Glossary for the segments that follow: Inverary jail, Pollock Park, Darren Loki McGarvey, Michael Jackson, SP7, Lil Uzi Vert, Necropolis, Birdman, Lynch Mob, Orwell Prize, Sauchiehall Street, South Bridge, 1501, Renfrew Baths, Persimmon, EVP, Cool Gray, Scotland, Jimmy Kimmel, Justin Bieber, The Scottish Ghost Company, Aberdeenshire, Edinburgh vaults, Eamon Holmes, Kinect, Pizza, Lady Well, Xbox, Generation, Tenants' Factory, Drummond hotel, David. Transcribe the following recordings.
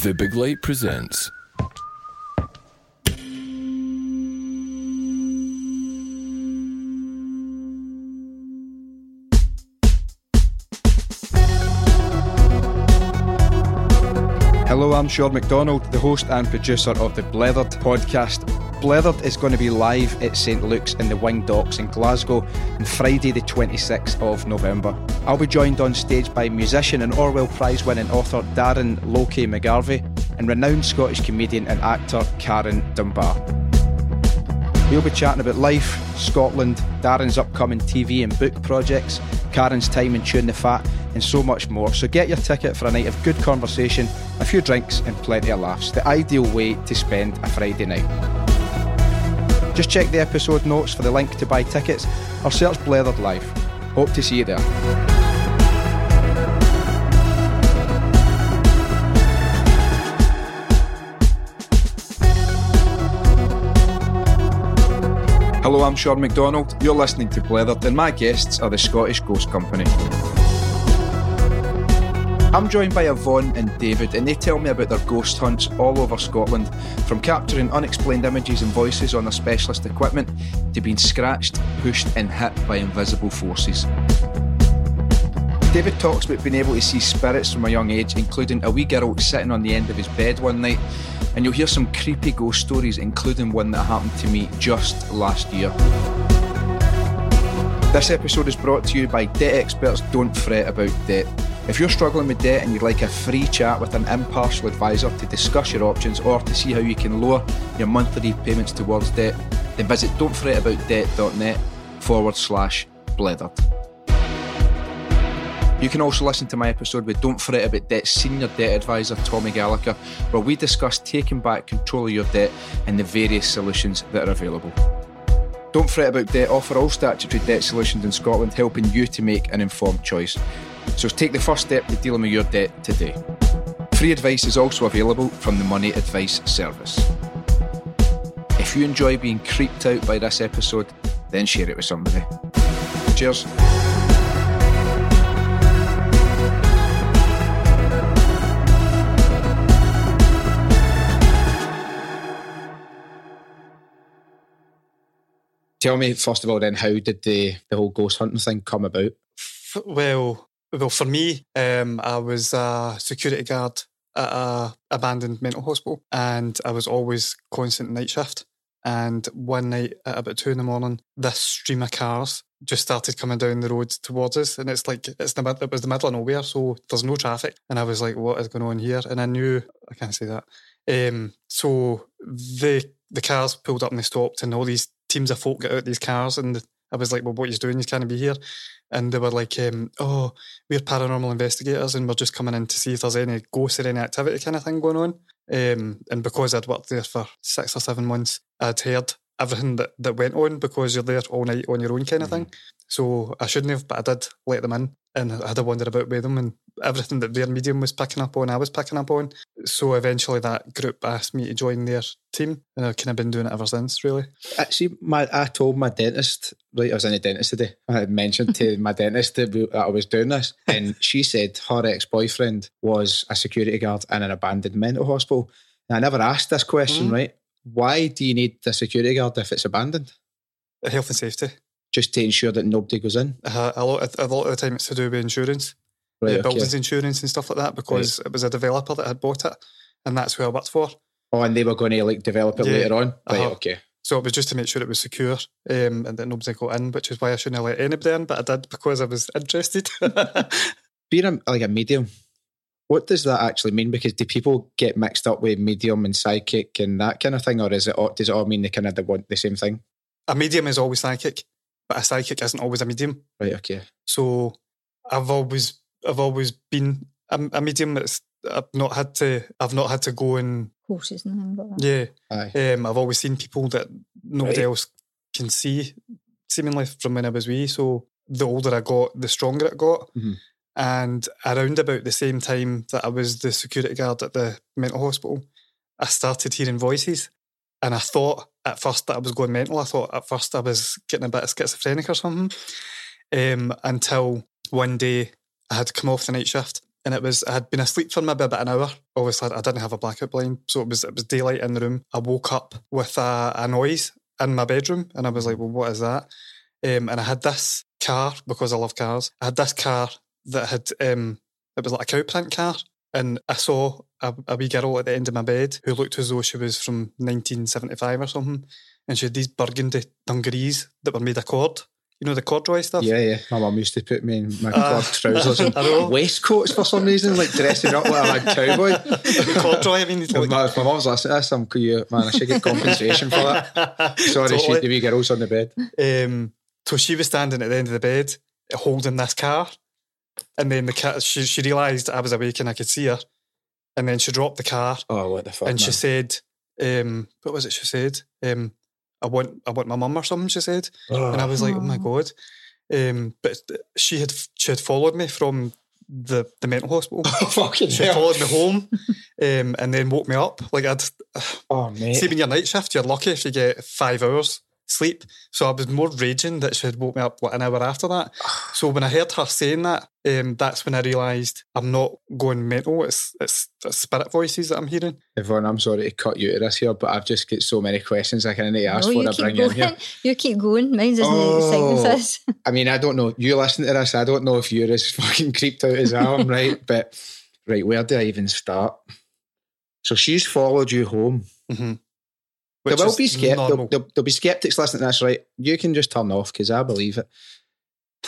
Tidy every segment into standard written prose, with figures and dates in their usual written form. The Big Light presents Hello, I'm Sean MacDonald, the host and producer of the Blethered podcast. Blethered is going to be live at St Luke's in the Wing Docks in Glasgow on Friday the 26th of November. I'll be joined on stage by musician and Orwell Prize winning author Darren Loki McGarvey and renowned Scottish comedian and actor Karen Dunbar. We'll be chatting about life, Scotland, Darren's upcoming TV and book projects, Karen's time in Tune the Fat and so much more. So get your ticket for a night of good conversation, a few drinks and plenty of laughs. The ideal way to spend a Friday night. Just check the episode notes for the link to buy tickets or search Blethered Live. Hope to see you there. Hello, I'm Sean MacDonald. You're listening to Blethered and my guests are the Scottish Ghost Company. I'm joined by Yvonne and David and they tell me about their ghost hunts all over Scotland, from capturing unexplained images and voices on their specialist equipment to being scratched, pushed and hit by invisible forces. David talks about being able to see spirits from a young age, including a wee girl sitting on the end of his bed one night, and you'll hear some creepy ghost stories, including one that happened to me just last year. This episode is brought to you by debt experts. Don't fret about debt. If you're struggling with debt and you'd like a free chat with an impartial advisor to discuss your options or to see how you can lower your monthly payments towards debt, then visit don'tfretaboutdebt.net/blethered. You can also listen to my episode with Don't Fret About Debt's senior debt advisor, Tommy Gallagher, where we discuss taking back control of your debt and the various solutions that are available. Don't Fret About Debt offer all statutory debt solutions in Scotland, helping you to make an informed choice. So take the first step to dealing with your debt today. Free advice is also available from the Money Advice Service. If you enjoy being creeped out by this episode, then share it with somebody. Cheers. Tell me, first of all then, how did the whole ghost hunting thing come about? Well, for me, I was a security guard at an abandoned mental hospital and I was always constant night shift. And one night at about 2 a.m, this stream of cars just started coming down the road towards us. And it was the middle of nowhere, so there's no traffic. And I was like, what is going on here? And I knew, I can't say that. So the cars pulled up and they stopped and all these teams of folk got out of these cars and I was like, well, what are you doing? You can't be here. And they were like, oh, we're paranormal investigators and we're just coming in to see if there's any ghosts or any activity kind of thing going on. And because I'd worked there for 6 or 7 months, I'd heard everything that went on because you're there all night on your own kind of thing. So I shouldn't have, but I did let them in and I had a wander about with them and everything that their medium was picking up on, I was picking up on. So eventually that group asked me to join their team and I've kind of been doing it ever since, really. Actually, I told my dentist, right, I was in the dentist today, I had mentioned to my dentist that I was doing this and she said her ex-boyfriend was a security guard in an abandoned mental hospital. And I never asked this question, right? Why do you need a security guard if it's abandoned? Health and safety. Just to ensure that nobody goes in? A lot of the time it's to do with insurance. Right, the building's insurance and stuff like that, because it was a developer that had bought it and that's who I worked for. Oh, and they were going to develop it later on? Right, okay. So it was just to make sure it was secure and that nobody got in, which is why I shouldn't have let anybody in, but I did because I was interested. Being a medium, what does that actually mean? Because do people get mixed up with medium and psychic and that kind of thing, or does it all mean they kind of want the same thing? A medium is always psychic, but a psychic isn't always a medium. Right, okay. So I've always been a medium. I've not had to go and courses and things like that. Yeah, I've always seen people that nobody else can see, seemingly from when I was wee. So the older I got, the stronger it got. Mm-hmm. And around about the same time that I was the security guard at the mental hospital, I started hearing voices, and I thought at first that I was going mental. I thought at first I was getting a bit of schizophrenic or something, until one day I had come off the night shift and it was, I had been asleep for maybe about an hour. Obviously, I didn't have a blackout blind, so it was daylight in the room. I woke up with a noise in my bedroom, and I was like, well, what is that? And I had this car, because I love cars, I had this car that had, it was like a cowprint car, and I saw a wee girl at the end of my bed who looked as though she was from 1975 or something, and she had these burgundy dungarees that were made of cord. You know, the corduroy stuff? Yeah, yeah. My mum used to put me in my cord trousers and waistcoats for some reason, like dressing up like a mad cowboy. Corduroy, I mean. My mum's listening to this, I'm cute, man, I should get compensation for that. Sorry, totally. She's the wee girls on the bed. So she was standing at the end of the bed holding this car, and then the car, she realised I was awake and I could see her, and then she dropped the car. Oh, what the fuck, and man. She said, what was it she said? I want my mum or something, she said. Oh. And I was like, oh my God. But she had followed me from the mental hospital. Oh, fucking hell. She followed me home and then woke me up. Like, oh, mate. See, when you're night shift, you're lucky if you get 5 hours sleep. So I was more raging that she had woke me up an hour after that. So when I heard her saying that, that's when I realised I'm not going mental. It's spirit voices that I'm hearing. Yvonne, I'm sorry to cut you to this here, but I've just got so many questions I kind of need to ask what I bring going in here. You keep going. Mine's isn't this. I mean, I don't know. You listen to this. I don't know if you're as fucking creeped out as I am, right? But right, where do I even start? So she's followed you home. Mm-hmm. There will be there'll be skeptics listening to this, right? You can just turn off because I believe it.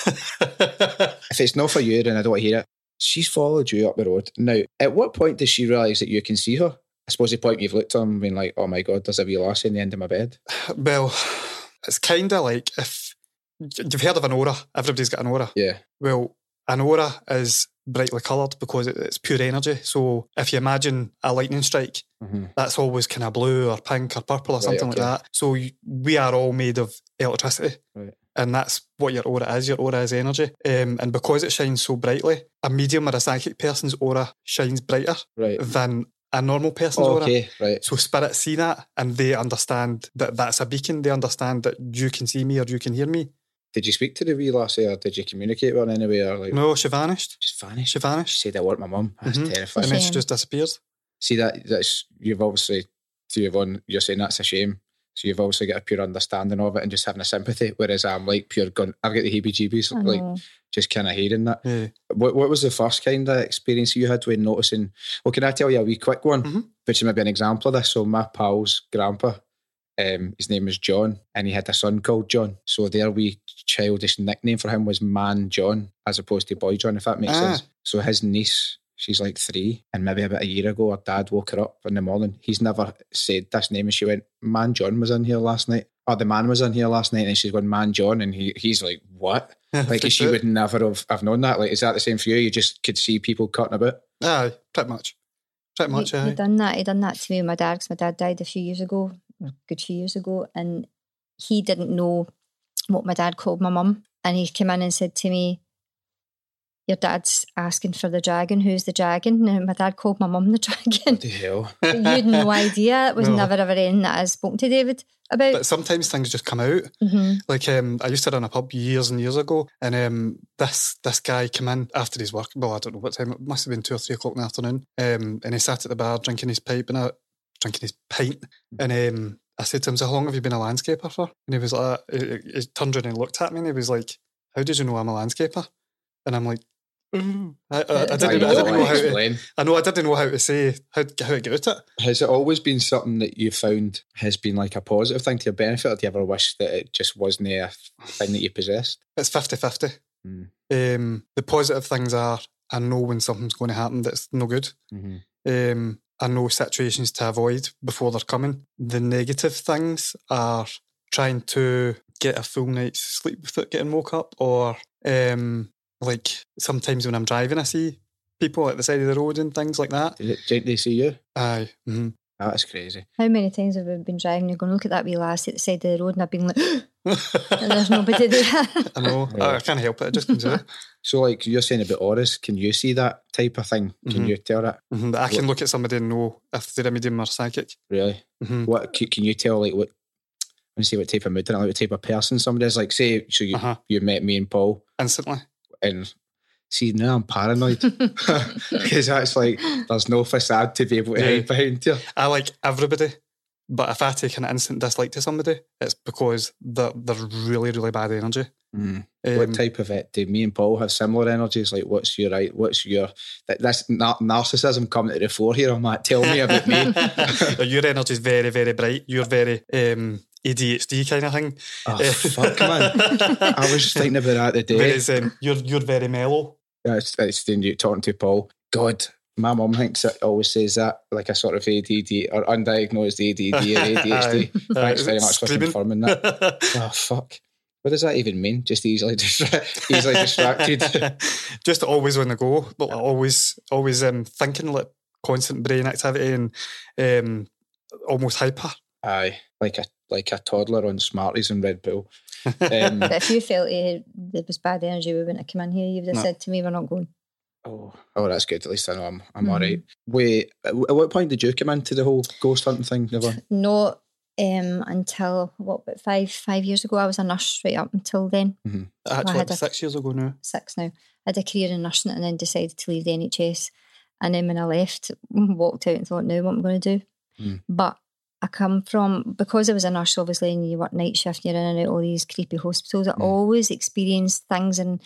If it's not for you, then I don't hear it. She's followed you up the road. Now, at what point does she realise that you can see her? I suppose the point you've looked at and been like, oh my God, there's a wee lassie in the end of my bed. Well, it's kind of like if you've heard of an aura, everybody's got an aura. Yeah. Well, an aura is brightly coloured because it's pure energy. So if you imagine a lightning strike, mm-hmm. that's always kind of blue or pink or purple or something like that. So we are all made of electricity. Right. And that's what your aura is. Your aura is energy. And because it shines so brightly, a medium or a psychic person's aura shines brighter than a normal person's aura. Right. So spirits see that and they understand that that's a beacon. They understand that you can see me or you can hear me. Did you speak to the wee lassie or did you communicate with her in any way? Or like, no, she vanished. Just vanished? She vanished. She said, I want my mum. That's terrifying. And then she just disappeared. See, that's you've obviously, to Yvonne, you're saying that's a shame. So you've obviously got a pure understanding of it and just having a sympathy, whereas I'm like pure gun. I've got the heebie-jeebies, like just kind of hating that. Yeah. What was the first kind of experience you had when noticing? Well, can I tell you a wee quick one, which might be an example of this? So my pal's grandpa, his name was John, and he had a son called John. So their wee childish nickname for him was Man John, as opposed to Boy John, if that makes sense. So his niece, she's like 3, and maybe about a year ago, her dad woke her up in the morning. He's never said this name, and she went, Man John was in here last night. Or the man was in here last night, and she's going, Man John, and he's like, what? Like, she would never have known that. Like, is that the same for you? You just could see people cutting about? Aye, pretty much, yeah. He done that to me with my dad, because my dad died a good few years ago, and he didn't know what my dad called my mum, and he came in and said to me, your dad's asking for the dragon. Who's the dragon? And my dad called my mum the dragon. What the hell? You had no idea. It was never ever anything that I spoke to David about. But sometimes things just come out. Mm-hmm. Like I used to run a pub years and years ago, and this guy came in after his work. Well, I don't know what time. It must have been 2 or 3 o'clock in the afternoon. And he sat at the bar drinking his pint. And I said to him, so how long have you been a landscaper for? And he was like, he turned around and looked at me, and he was like, how did you know I'm a landscaper? And I'm like, I didn't know how to get out of it. Has it always been something that you found has been like a positive thing to your benefit, or do you ever wish that it just wasn't a thing that you possessed? It's 50-50. The positive things are, I know when something's going to happen that's no good. I know situations to avoid before they're coming. The negative things are trying to get a full night's sleep without getting woke up, or like sometimes when I'm driving, I see people at the side of the road and things like that. Did they see you? Aye. Mm-hmm. Oh, that's crazy. How many times have we been driving? You're going, look at that wee lassie at the side of the road, and I've been like, and there's nobody there. I know. Yeah. I can't help it. It just comes out. So, like you're saying about auras, can you see that type of thing? Can you tell that? Mm-hmm. I can look at somebody and know if they're a medium or psychic. Really? Mm-hmm. What can you tell? Like what? Let me see what type of mood and like what type of person somebody is. Like, say, so you met me and Paul instantly. And See, now I'm paranoid because that's like, there's no facade to be able to hide behind you. I like everybody, but if I take an instant dislike to somebody, it's because they're really, really bad energy. Mm. What type of it do me and Paul have similar energies? Like, what's your right? What's your that's narcissism coming to the fore here? I'm like, tell me about me. Your energy is very, very bright. You're very ADHD kind of thing. Oh fuck, man! I was just thinking about that today. Whereas, you're very mellow. That's the new talking to Paul. God, my mum thinks it always says that, like a sort of ADD or undiagnosed ADD or ADHD. Thanks very much for confirming that. Oh fuck. What does that even mean? Just easily distracted. Just always on the go, but always thinking, like constant brain activity and almost hyper. Aye, like a toddler on Smarties and Red Bull. But if you felt there was bad energy, we wouldn't have come in here. You'd have said to me, "We're not going." Oh, that's good. At least I know I'm all right. Wait, at what point did you come into the whole ghost hunting thing? Never. No. Until about five years ago. I was a nurse straight up until then. Mm-hmm. Actually, I had 6 years ago now. 6 now. I had a career in nursing and then decided to leave the NHS. And then when I left, walked out and thought, now what am I going to do? Mm. But I come from, because I was a nurse obviously, and you work night shift and you're in and out all these creepy hospitals, I always experienced things, and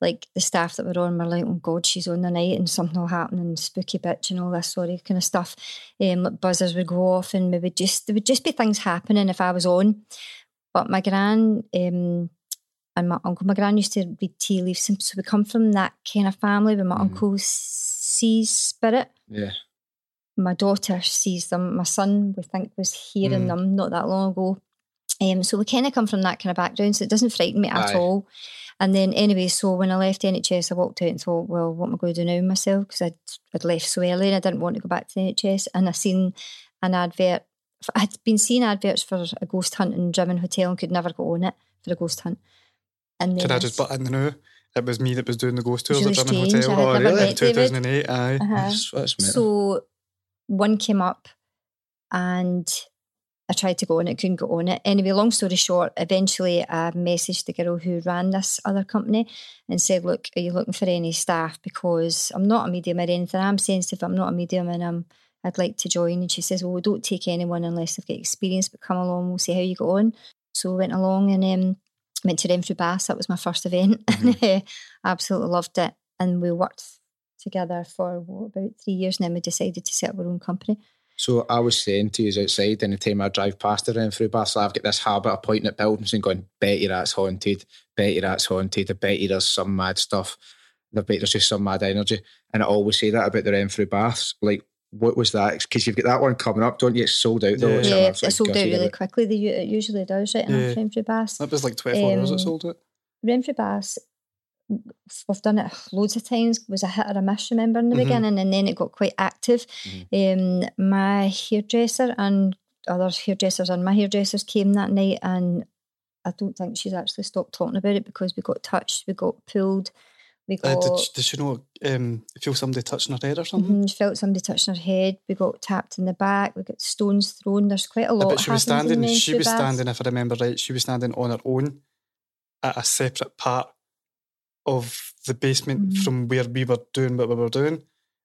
like the staff that were on were like, oh God, she's on the night and something will happen and spooky bitch and all this kind of stuff. Like buzzers would go off and there would just be things happening if I was on. But my gran and my uncle, my gran used to read tea leaves, so we come from that kind of family where my uncle sees spirit. Yeah. My daughter sees them. My son, we think, was hearing them not that long ago. So we kind of come from that kind of background, so it doesn't frighten me at all. And then anyway, so when I left NHS, I walked out and thought, well, what am I going to do now with myself? Because I'd left so early and I didn't want to go back to the NHS. And I seen an advert. I'd been seeing adverts for a ghost hunt in Drummond Hotel and could never go on it for a ghost hunt. And then can I just butt in the now? It was me that was doing the ghost tours at Drummond Hotel. Oh, really? In 2008, aye. Uh-huh. That's so one came up and I tried to go on it, couldn't go on it. Anyway, long story short, eventually I messaged the girl who ran this other company and said, look, are you looking for any staff? Because I'm not a medium or anything. I'm sensitive. I'm not a medium and I'd like to join. And she says, well, we don't take anyone unless they've got experience, but come along, we'll see how you go on. So I went along and went to Renfrew Baths. That was my first event. Mm-hmm. Absolutely loved it. And we worked together for about 3 years, and then we decided to set up our own company. So I was saying to you outside, any time I drive past the Renfrew Baths, so I've got this habit of pointing at buildings and going, bet you that's haunted, bet you that's haunted, I bet you there's some mad stuff, I bet there's just some mad energy. And I always say that about the Renfrew Baths. Like, what was that? Because you've got that one coming up, don't you? It's sold out though. Yeah, it's like sold out really quickly. It usually does, right? Yeah. Renfrew Baths. That was like 24 hours it sold out. Renfrew Baths, we've done it loads of times, it was a hit or a miss, remember, in the beginning, and then it got quite active. My hairdresser and other hairdressers and my hairdressers came that night, and I don't think she's actually stopped talking about it, because we got touched, we got pulled, we got did she know feel somebody touching her head or something? She felt somebody touching her head, we got tapped in the back, we got stones thrown, there's quite a lot. But she was standing, if I remember right, she was standing on her own at a separate part of the basement from where we were doing what we were doing,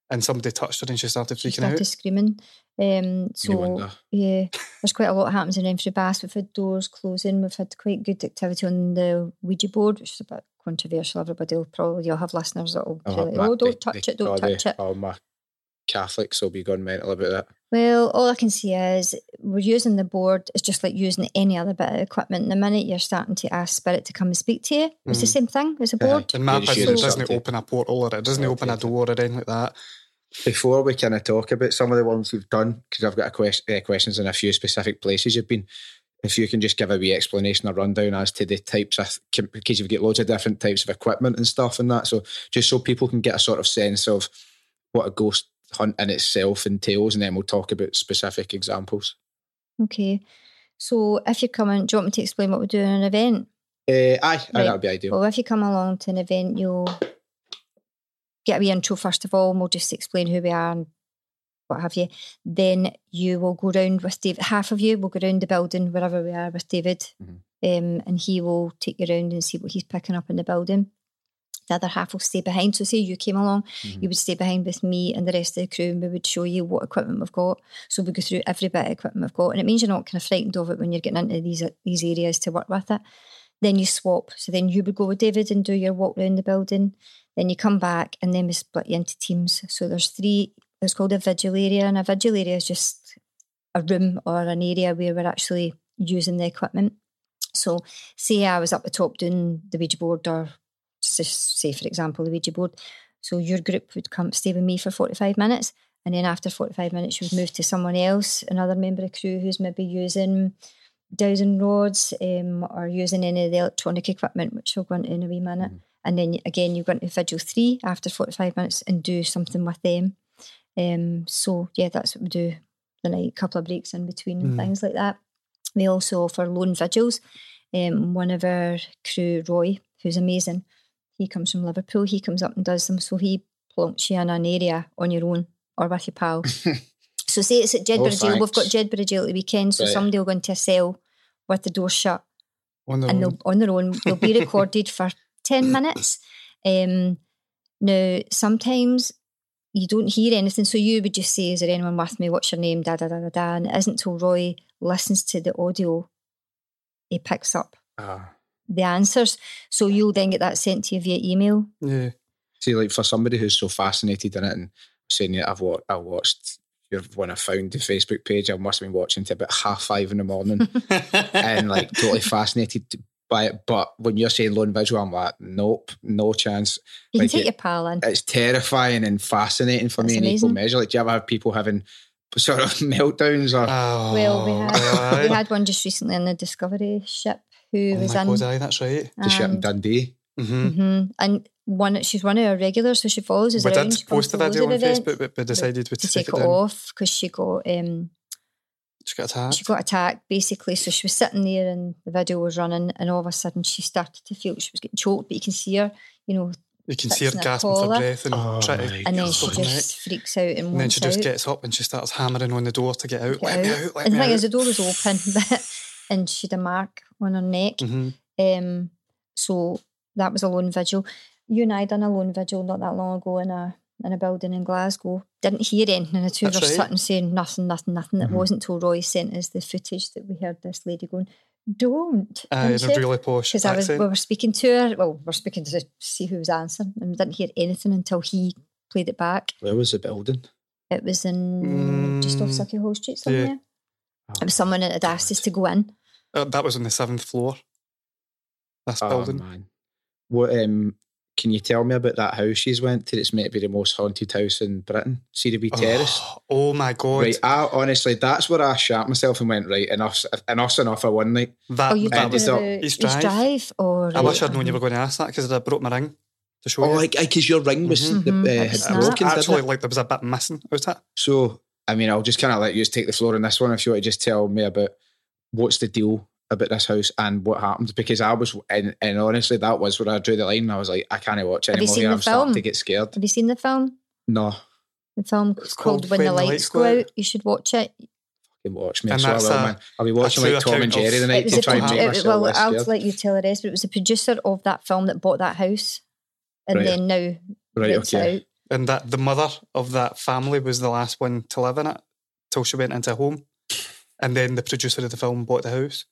and somebody touched her and she started freaking out. She started screaming. So yeah, there's quite a lot happens in Renfrew Baths. We've had doors closing. We've had quite good activity on the Ouija board, which is a bit controversial. Everybody will probably, you'll have listeners that will be like, don't touch it. Oh, my Catholics will be going mental about that. Well, all I can see is we're using the board. It's just like using any other bit of equipment. The minute you're starting to ask spirit to come and speak to you, it's the same thing as a board. In my opinion, it doesn't open a portal or it doesn't open a door or anything like that. Before we kind of talk about some of the ones you've done, because I've got questions in a few specific places you've been, if you can just give a wee explanation or rundown as to the types of, because you've got loads of different types of equipment and stuff and that, so just so people can get a sort of sense of what a ghost hunt in itself entails, and then we'll talk about specific examples. Okay, so if you're coming, do you want me to explain what we do in an event? Aye, that would be ideal. Well, if you come along to an event, you'll get a wee intro first of all, and we'll just explain who we are and what have you. Then you will go round with David, half of you will go round the building wherever we are with David, and he will take you round and see what he's picking up in the building. the other half will stay behind. So say you came along, you would stay behind with me and the rest of the crew, and we would show you what equipment we've got. So we go through every bit of equipment we've got, and it means you're not kind of frightened of it when you're getting into these areas to work with it. Then you swap. So then you would go with David and do your walk around the building. Then you come back, and then we split you into teams. So there's three, it's called a vigil area, and a vigil area is just a room or an area where we're actually using the equipment. So say I was up the top doing the Ouija board, or say for example the Ouija board, so your group would come stay with me for 45 minutes, and then after 45 minutes you would move to someone else, another member of crew who's maybe using dowsing rods or using any of the electronic equipment, which we'll go into in a wee minute. And then again you go into vigil 3 after 45 minutes and do something with them. So yeah, that's what we do the night, couple of breaks in between and things like that. We also offer lone vigils. One of our crew, Roy, who's amazing, he comes from Liverpool, he comes up and does them. So he plonks you in an area on your own or with your pal. So say it's at Jedburgh Jail, we've got Jedburgh Jail at the weekend, so somebody will go into a cell with the door shut on their own. They'll be recorded for 10 minutes. Now, sometimes you don't hear anything, so you would just say, is there anyone with me, what's your name, da da da da da, and it isn't till Roy listens to the audio he picks up the answers. So you'll then get that sent to you via email. Yeah. See, like for somebody who's so fascinated in it and saying, yeah, I watched when I found the Facebook page, I must have been watching to about 5:30 in the morning and like totally fascinated by it. But when you're saying lone vigil, I'm like, nope, no chance. You like, can take your pal in. It's terrifying and fascinating for me in equal measure. Like, do you ever have people having sort of meltdowns? Or well, we had one just recently on the Discovery ship who was in. God, that's right. The ship in Dundee. And she's one of our regulars, so she follows us around. We did post a video on Facebook, but we decided to take it off because she got. She got attacked, basically. So she was sitting there and the video was running, and all of a sudden she started to feel she was getting choked, but you can see her, you can see her gasping for breath and then she just freaks out and then she just gets up and she starts hammering on the door to get out. Let me out, let me out. And the thing is, the door was open and she had a mark on her neck. So that was a lone vigil. You and I done a lone vigil not that long ago in a building in Glasgow. Didn't hear anything, and the two of us sitting saying nothing. It wasn't till Roy sent us the footage that we heard this lady going, don't. It's a really posh accent. Because we were speaking to her, to see who was answering, and we didn't hear anything until he played it back. Where was the building? It was in just off Sauchiehall Street somewhere. Yeah. Oh, it was someone that had asked us to go in. That was on the 7th floor, this building. Man. What, can you tell me about that house she's went to? It's meant to be the most haunted house in Britain. See the wee terrace? Oh my God. Right, I honestly, that's where I shat myself and went, right, enough's enough for one night. That was up East Drive? Or I wish I'd known you were going to ask that, because I broke my ring to show you. Oh, because your ring was broken, actually, like there was a bit missing out of it. So, I mean, I'll just kind of let you just take the floor on this one if you want to just tell me about what's the deal about this house and what happened, because I was and honestly that was where I drew the line. I was like, I can't watch anymore here, I'm starting to get scared. Have you seen the film? No. The film is called When the Lights Go Out. You should watch it. Fucking watch me. I'll be watching like Tom and Jerry the night to try and make myself less scared. I'll let you tell the rest, but it was the producer of that film that bought that house and then now it's out. And that the mother of that family was the last one to live in it till she went into a home. And then the producer of the film bought the house,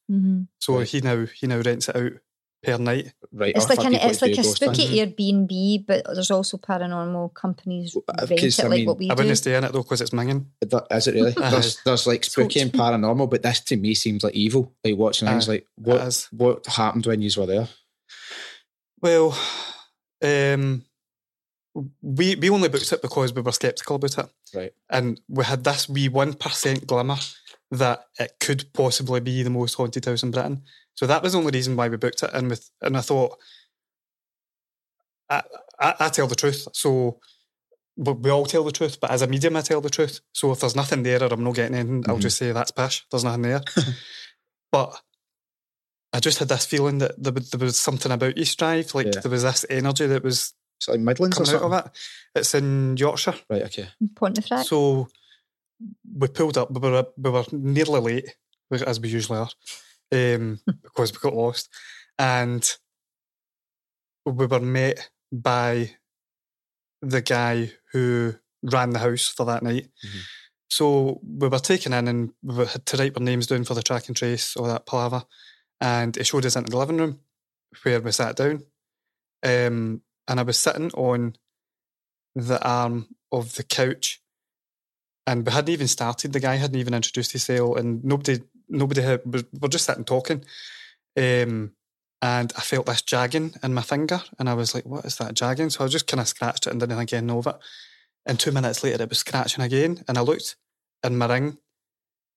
so he now rents it out per night. Right, it's like a spooky Airbnb, but there's also paranormal companies rent it, like what we do. I wouldn't stay in it though because it's minging. Is it really? There's like spooky and paranormal, but this to me seems like evil. Like watching things like what happened when you were there? Well, we only booked it because we were sceptical about it, right? And we had this wee 1% glimmer that it could possibly be the most haunted house in Britain. So that was the only reason why we booked it. And I thought, I tell the truth. So we all tell the truth, but as a medium, I tell the truth. So if there's nothing there or I'm not getting anything, I'll just say, that's pish, there's nothing there. But I just had this feeling that there was something about East Drive, like there was this energy that was like Midlands or something? Out of it. It's in Yorkshire. Right, okay. Pontefract. So we pulled up, we were nearly late, as we usually are, because we got lost, and we were met by the guy who ran the house for that night. Mm-hmm. So we were taken in and we had to write our names down for the track and trace, all that palaver, and it showed us into the living room where we sat down. And I was sitting on the arm of the couch, and we hadn't even started. The guy hadn't even introduced himself, and nobody had. We're just sitting talking, and I felt this jagging in my finger, and I was like, "What is that jagging?" So I just kind of scratched it and didn't think anything of it. And 2 minutes later, it was scratching again, and I looked, and my ring,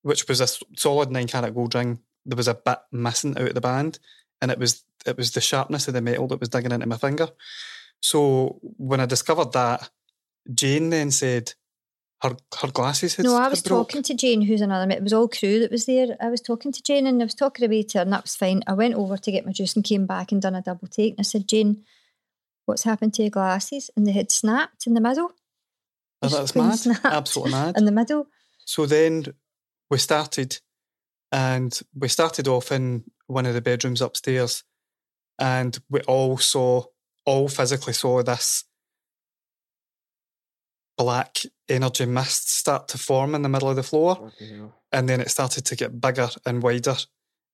which was a solid 9 carat gold ring, there was a bit missing out of the band, and it was the sharpness of the metal that was digging into my finger. So when I discovered that, Jane then said her glasses had broken. No, I was talking to Jane, who's another mate. It was all crew that was there. I was talking to Jane and I was talking away to her, and that was fine. I went over to get my juice and came back and done a double take. And I said, "Jane, what's happened to your glasses?" And they had snapped in the middle. Oh, that's mad. Absolutely mad. In the middle. So then we started, and we started off in one of the bedrooms upstairs, and we all physically saw this black energy mist start to form in the middle of the floor, and then it started to get bigger and wider,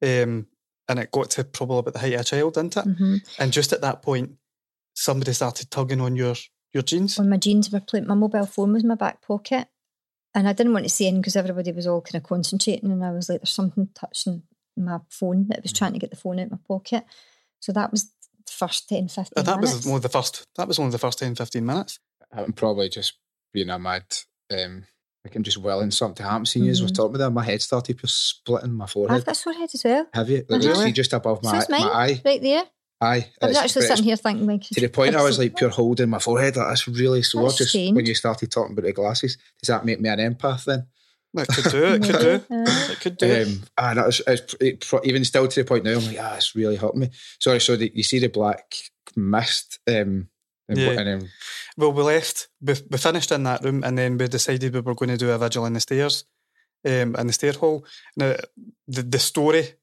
and it got to probably about the height of a child, didn't it? Mm-hmm. And just at that point, somebody started tugging on your jeans. On my jeans, my mobile phone was in my back pocket, and I didn't want to see in because everybody was all kind of concentrating, and I was like, "There's something touching my phone." That was trying to get the phone out of my pocket. So that was the first 10-15 minutes. That was one of the first 10-15 minutes. I'm probably just being a mad, I can just willing something to happen. Seeing you as we're talking about that, my head started just splitting my forehead. I've got a sore head as well. Have you? Like, really? Just above my eye. Right there. Aye. I was actually sitting here thinking, like, to the point I was like pure hold in my forehead. Like, that's really sore. That's just strange. When you started talking about the glasses, does that make me an empath then? It could do. It could do. It could do. Even still to the point now, I'm like, it's really hurting me. Sorry. So you see the black mist. Well, we left. We finished in that room, and then we decided we were going to do a vigil in the stairs, in the stair hall. Now, the story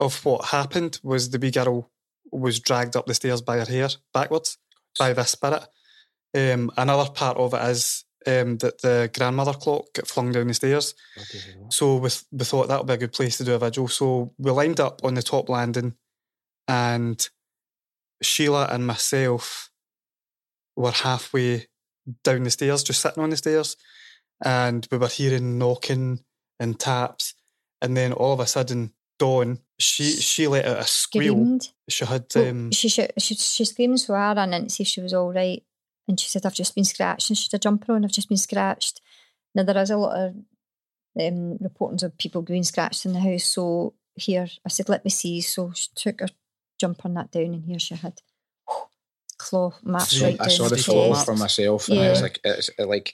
of what happened was the wee girl was dragged up the stairs by her hair backwards by this spirit. Another part of it is, that the grandmother clock got flung down the stairs. So we thought that would be a good place to do a vigil. So we lined up on the top landing, and Sheila and myself were halfway down the stairs, just sitting on the stairs, and we were hearing knocking and taps, and then all of a sudden, Dawn, she let out a squeal. Screamed. She had... She screamed, so I ran in to see if she was all right. And she said, "I've just been scratched." And she had a jumper on. "I've just been scratched." Now, there is a lot of reportings of people being scratched in the house. So here, I said, "Let me see." So she took her jumper and that down, and here she had claw marks right down. I saw the claw mark for myself, and I was like, it's as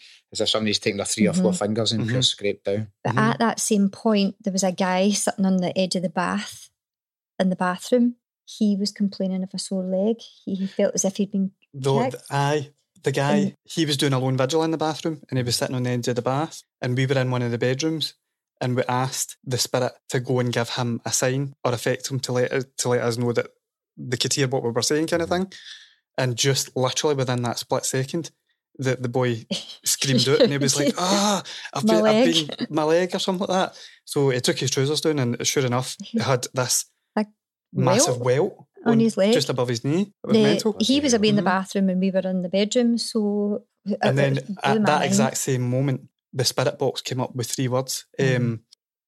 if somebody's taken her 3 or 4 fingers and just scraped down. But at that same point, there was a guy sitting on the edge of the bath in the bathroom. He was complaining of a sore leg. He felt as if he'd been kicked. The guy, he was doing a lone vigil in the bathroom, and he was sitting on the edge of the bath, and we were in one of the bedrooms, and we asked the spirit to go and give him a sign or affect him to let us know that they could hear what we were saying, kind of thing. And just literally within that split second, the boy screamed out, and he was like, I've been my leg or something like that. So he took his trousers down, and sure enough, he had this massive welt on his leg, just above his knee. It was mental. He was away in the bathroom and we were in the bedroom. So, and then at that exact same moment, the spirit box came up with 3 words: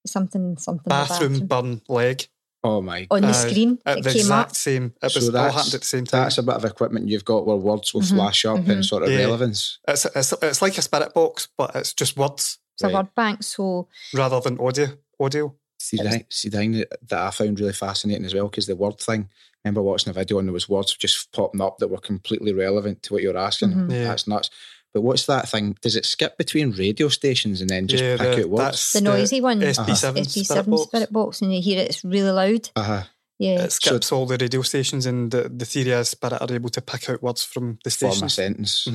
something. Bathroom burn leg. Oh my God. On the screen. At the exact same. It was all happened at the same time. That's a bit of equipment you've got where words will flash up and sort of relevance. It's like a spirit box, but it's just words. It's a word bank. So rather than audio. See, the thing that I found really fascinating as well, because the word thing, I remember watching a video and there was words just popping up that were completely relevant to what you were asking. That's nuts. But what's that thing? Does it skip between radio stations and then just pick out words? That's the noisy one. SP7 spirit box, and you hear it's really loud. Yeah. It skips all the radio stations, and the theory is spirit are able to pick out words from the station. Form a sentence.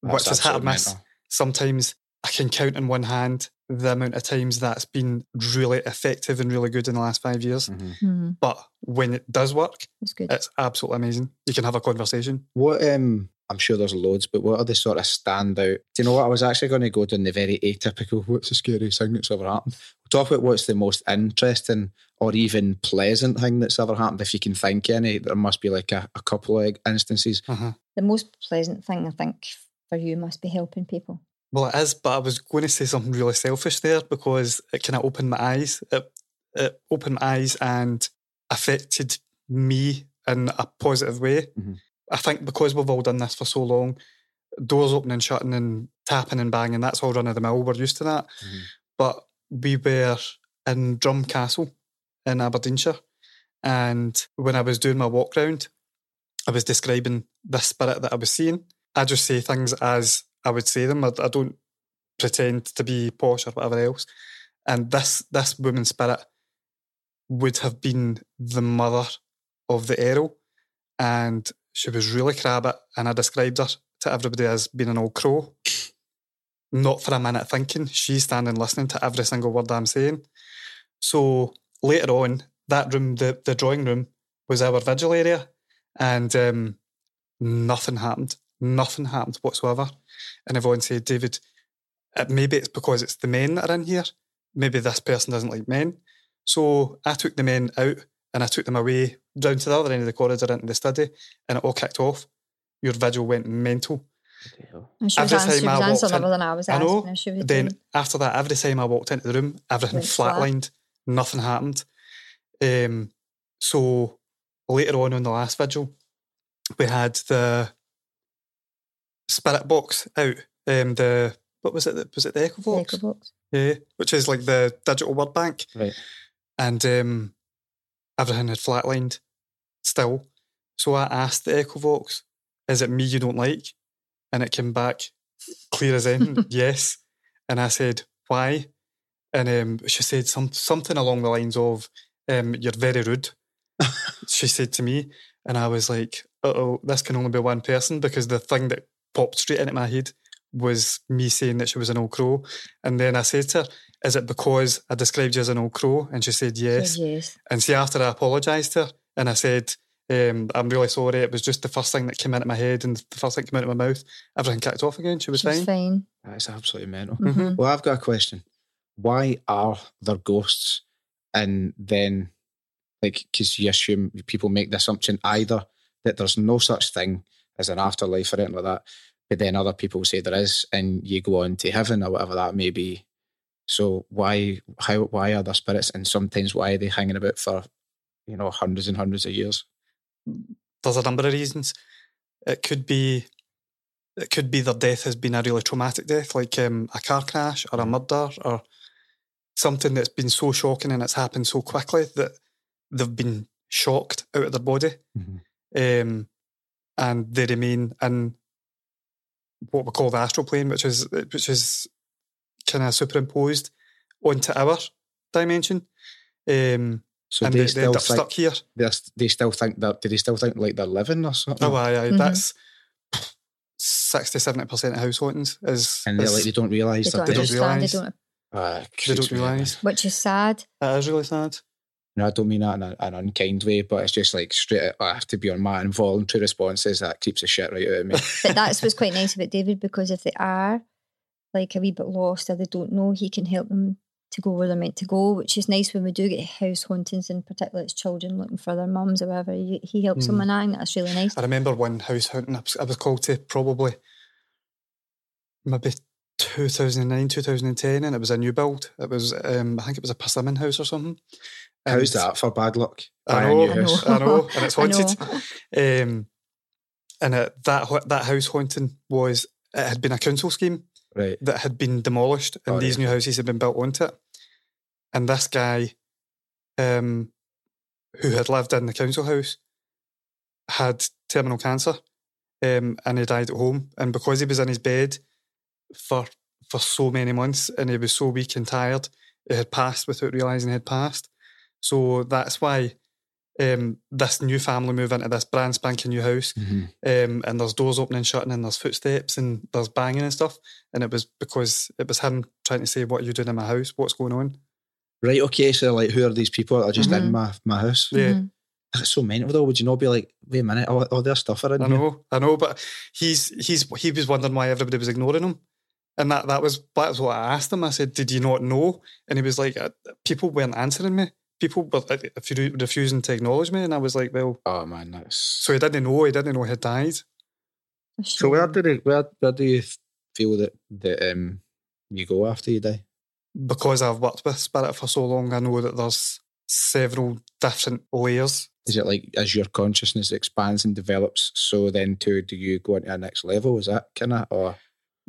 Which is hard to miss. Sometimes I can count on one hand the amount of times that's been really effective and really good in the last 5 years. Mm-hmm. Mm-hmm. But when it does work, it's absolutely amazing. You can have a conversation. What, I'm sure there's loads, but what are the sort of standout? Do you know what? I was actually going to go down the very atypical, what's the scariest thing that's ever happened? We'll talk about what's the most interesting or even pleasant thing that's ever happened. If you can think any, there must be like a couple of instances. Uh-huh. The most pleasant thing, I think, for you must be helping people. Well, it is, but I was going to say something really selfish there because it kind of opened my eyes. It opened my eyes and affected me in a positive way. Mm-hmm. I think because we've all done this for so long, doors opening and shutting and tapping and banging, that's all run of the mill, we're used to that. Mm-hmm. But we were in Drum Castle in Aberdeenshire, and when I was doing my walk round, I was describing the spirit that I was seeing. I just say things as I would say them. I don't pretend to be posh or whatever else. And this woman's spirit would have been the mother of the Earl, and she was really crabbit, and I described her to everybody as being an old crow. Not for a minute thinking, she's standing listening to every single word I'm saying. So later on, that room, the drawing room, was our vigil area, and nothing happened. Nothing happened whatsoever. And Yvonne said, David, maybe it's because it's the men that are in here. Maybe this person doesn't like men. So I took the men out, and I took them away down to the other end of the corridor into the study, and it all kicked off. Your vigil went mental. And she was answering other than I was asking. I know. Then after that, every time I walked into the room, everything flatlined. Nothing happened. So later on the last vigil, we had the spirit box out. What was it? Was it the Echo Vox? Echo Vox. Yeah, which is like the digital word bank. Right. And everything had flatlined still. So I asked the Echo Vox, is it me you don't like? And it came back clear as in, yes. And I said, why? And she said something along the lines of, you're very rude, she said to me. And I was like, uh-oh, this can only be one person, because the thing that popped straight into my head was me saying that she was an old crow. And then I said to her, is it because I described you as an old crow? And she said, yes. Yes. And see, after I apologised to her, and I said, I'm really sorry, it was just the first thing that came into my head and the first thing that came out of my mouth, everything kicked off again. She was fine. That's absolutely mental. Mm-hmm. Well, I've got a question. Why are there ghosts? And then, like, because you assume, people make the assumption either that there's no such thing as an afterlife or anything like that, but then other people say there is, and you go on to heaven or whatever that may be. So why are there spirits, and sometimes why are they hanging about for, you know, hundreds and hundreds of years? There's a number of reasons. It could be their death has been a really traumatic death, like a car crash or a murder or something that's been so shocking and it's happened so quickly that they've been shocked out of their body. Mm-hmm. And they remain in what we call the astral plane, which is kind of superimposed onto our dimension. So and they end up stuck here. They still think that. Do they still think like they're living or something? Oh, aye. Mm-hmm. That's 60-70% of house hauntings. They don't realise. They don't realise. Which is sad. That is really sad. No, I don't mean that in an unkind way, but it's just like straight. I have to be on my involuntary responses. That creeps the shit right out of me. But that's what's quite nice about David, because if they are like a wee bit lost or they don't know, he can help them to go where they're meant to go, which is nice when we do get house hauntings, and particularly it's children looking for their mums or whatever. He helps them in that, and that's really nice. I remember one house hunting I was called to, probably maybe 2009, 2010, and it was a new build. It was, I think it was a Persimmon house or something. And how's that for bad luck? I know, and it's haunted. And that house haunting was, it had been a council scheme. Right. That had been demolished, and these new houses had been built onto it. And this guy, who had lived in the council house, had terminal cancer, and he died at home. And because he was in his bed for so many months, and he was so weak and tired, he had passed without realising he had passed. So that's why this new family move into this brand spanking new house, and there's doors opening and shutting and there's footsteps and there's banging and stuff, and it was because it was him trying to say, what are you doing in my house, what's going on? Right, okay, so like, who are these people that are just in my house? Yeah. It's so mental though, would you not be like, wait a minute, all their stuff are in here? I know, but he was wondering why everybody was ignoring him. And that was what I asked him. I said, did you not know? And he was like, people weren't answering me. People were refusing to acknowledge me. And I was like, well... Oh, man, that's... So he didn't know he had died. So where do you feel that you go after you die? Because I've worked with spirit for so long, I know that there's several different layers. Is it like, as your consciousness expands and develops, so then too do you go into the next level? Is that kind of... or?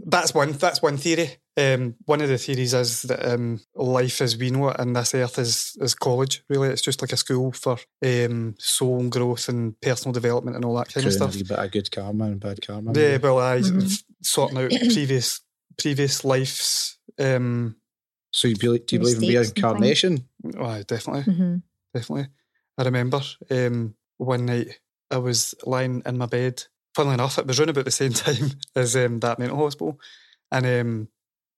That's one theory. One of the theories is that life as we know it in this earth is college, really. It's just like a school for soul growth and personal development and all that kind of stuff. A bit of good karma and bad karma. Yeah, well, sorting out previous life's... So you believe, do you believe in reincarnation? Oh, definitely. Mm-hmm. Definitely. I remember one night I was lying in my bed. Funnily enough, it was round about the same time as that mental hospital, and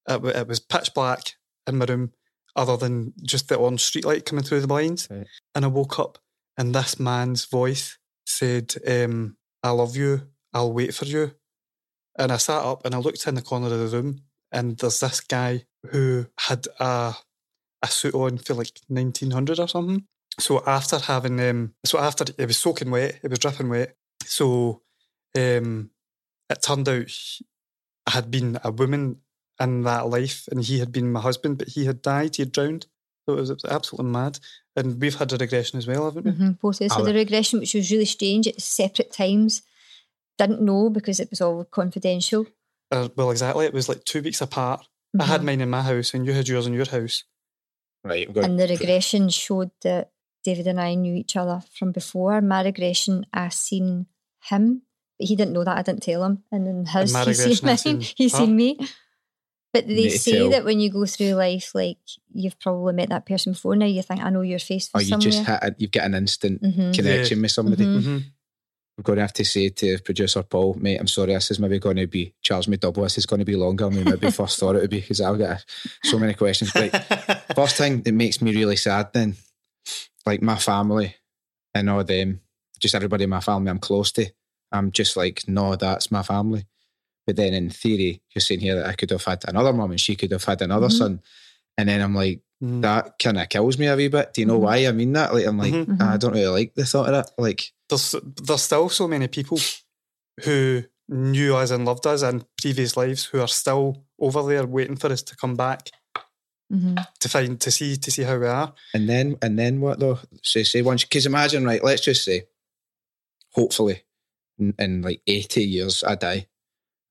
it was pitch black in my room, other than just the orange streetlight coming through the blinds. Right. And I woke up, and this man's voice said, "I love you. I'll wait for you." And I sat up and I looked in the corner of the room, and there's this guy who had a suit on for like 1900 or something. So after having, it was soaking wet, it was dripping wet. So it turned out I had been a woman in that life and he had been my husband, but he had died, he had drowned. So it was absolutely mad. And we've had a regression as well, haven't we? Mm-hmm, process of the regression, which was really strange at separate times. Didn't know because it was all confidential. Well, exactly. It was like 2 weeks apart. Mm-hmm. I had mine in my house and you had yours in your house. Right. And the regression showed that David and I knew each other from before. My regression, I seen him. He didn't know that, I didn't tell him. And then his, he's seen me. But they say that when you go through life, like, you've probably met that person before now, you think, I know your face from somewhere. You get an instant connection with somebody. Mm-hmm. We're going to have to say to producer Paul, mate, I'm sorry, this is maybe going to be, charge me double, this is going to be longer than we maybe first thought it would be, because I've got so many questions. Like, first thing that makes me really sad then, like my family and all them, just everybody in my family I'm close to, I'm just like, no, that's my family. But then in theory, you're saying here that I could have had another mum and she could have had another son. And then I'm like, that kind of kills me a wee bit. Do you know why I mean that? Like, I'm like, I don't really like the thought of that. Like, there's still so many people who knew us and loved us in previous lives who are still over there waiting for us to come back to see how we are. And then what though? Say once, because imagine, right, let's just say, hopefully, in like 80 years I die,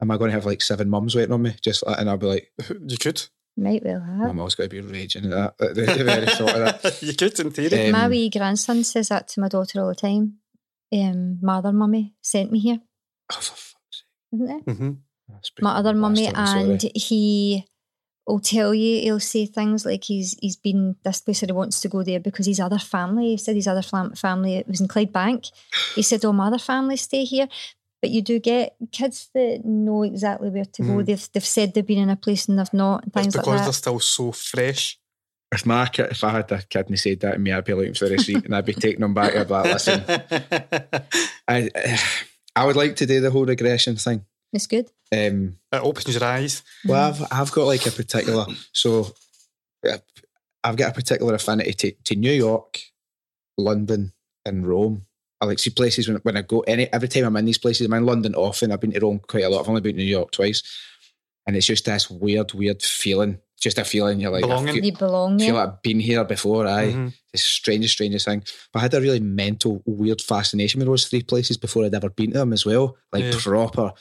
am I going to have like 7 mums waiting on me? Just like, and I'll be like, you could. Might well have. My mum's going to be raging at that. The very thought of that. You could, in theory. My wee grandson says that to my daughter all the time. My other mummy sent me here. Oh, for fuck's sake. Isn't it? My other mummy, and he will tell you, he'll say things like he's been this place and he wants to go there because his other family, he said his other family, it was in Clydebank. He said, my other family stay here. But you do get kids that know exactly where to go. They've said they've been in a place and they've not. And things like that. Because they're still so fresh. If I had a kid and he said that to me, I'd be looking for a receipt and I'd be taking them back. I'd be like, listen, I would like to do the whole regression thing. It's good. It opens your eyes. Well, I've got like a particular... So I've got a particular affinity to New York, London and Rome. I like see places when I go, every time I'm in these places, I'm in London often, I've been to Rome quite a lot, I've only been to New York twice, and it's just this weird feeling, just a feeling you're like, you belong, like I've been here before, the strangest thing. But I had a really mental, weird fascination with those 3 places before I'd ever been to them as well, like proper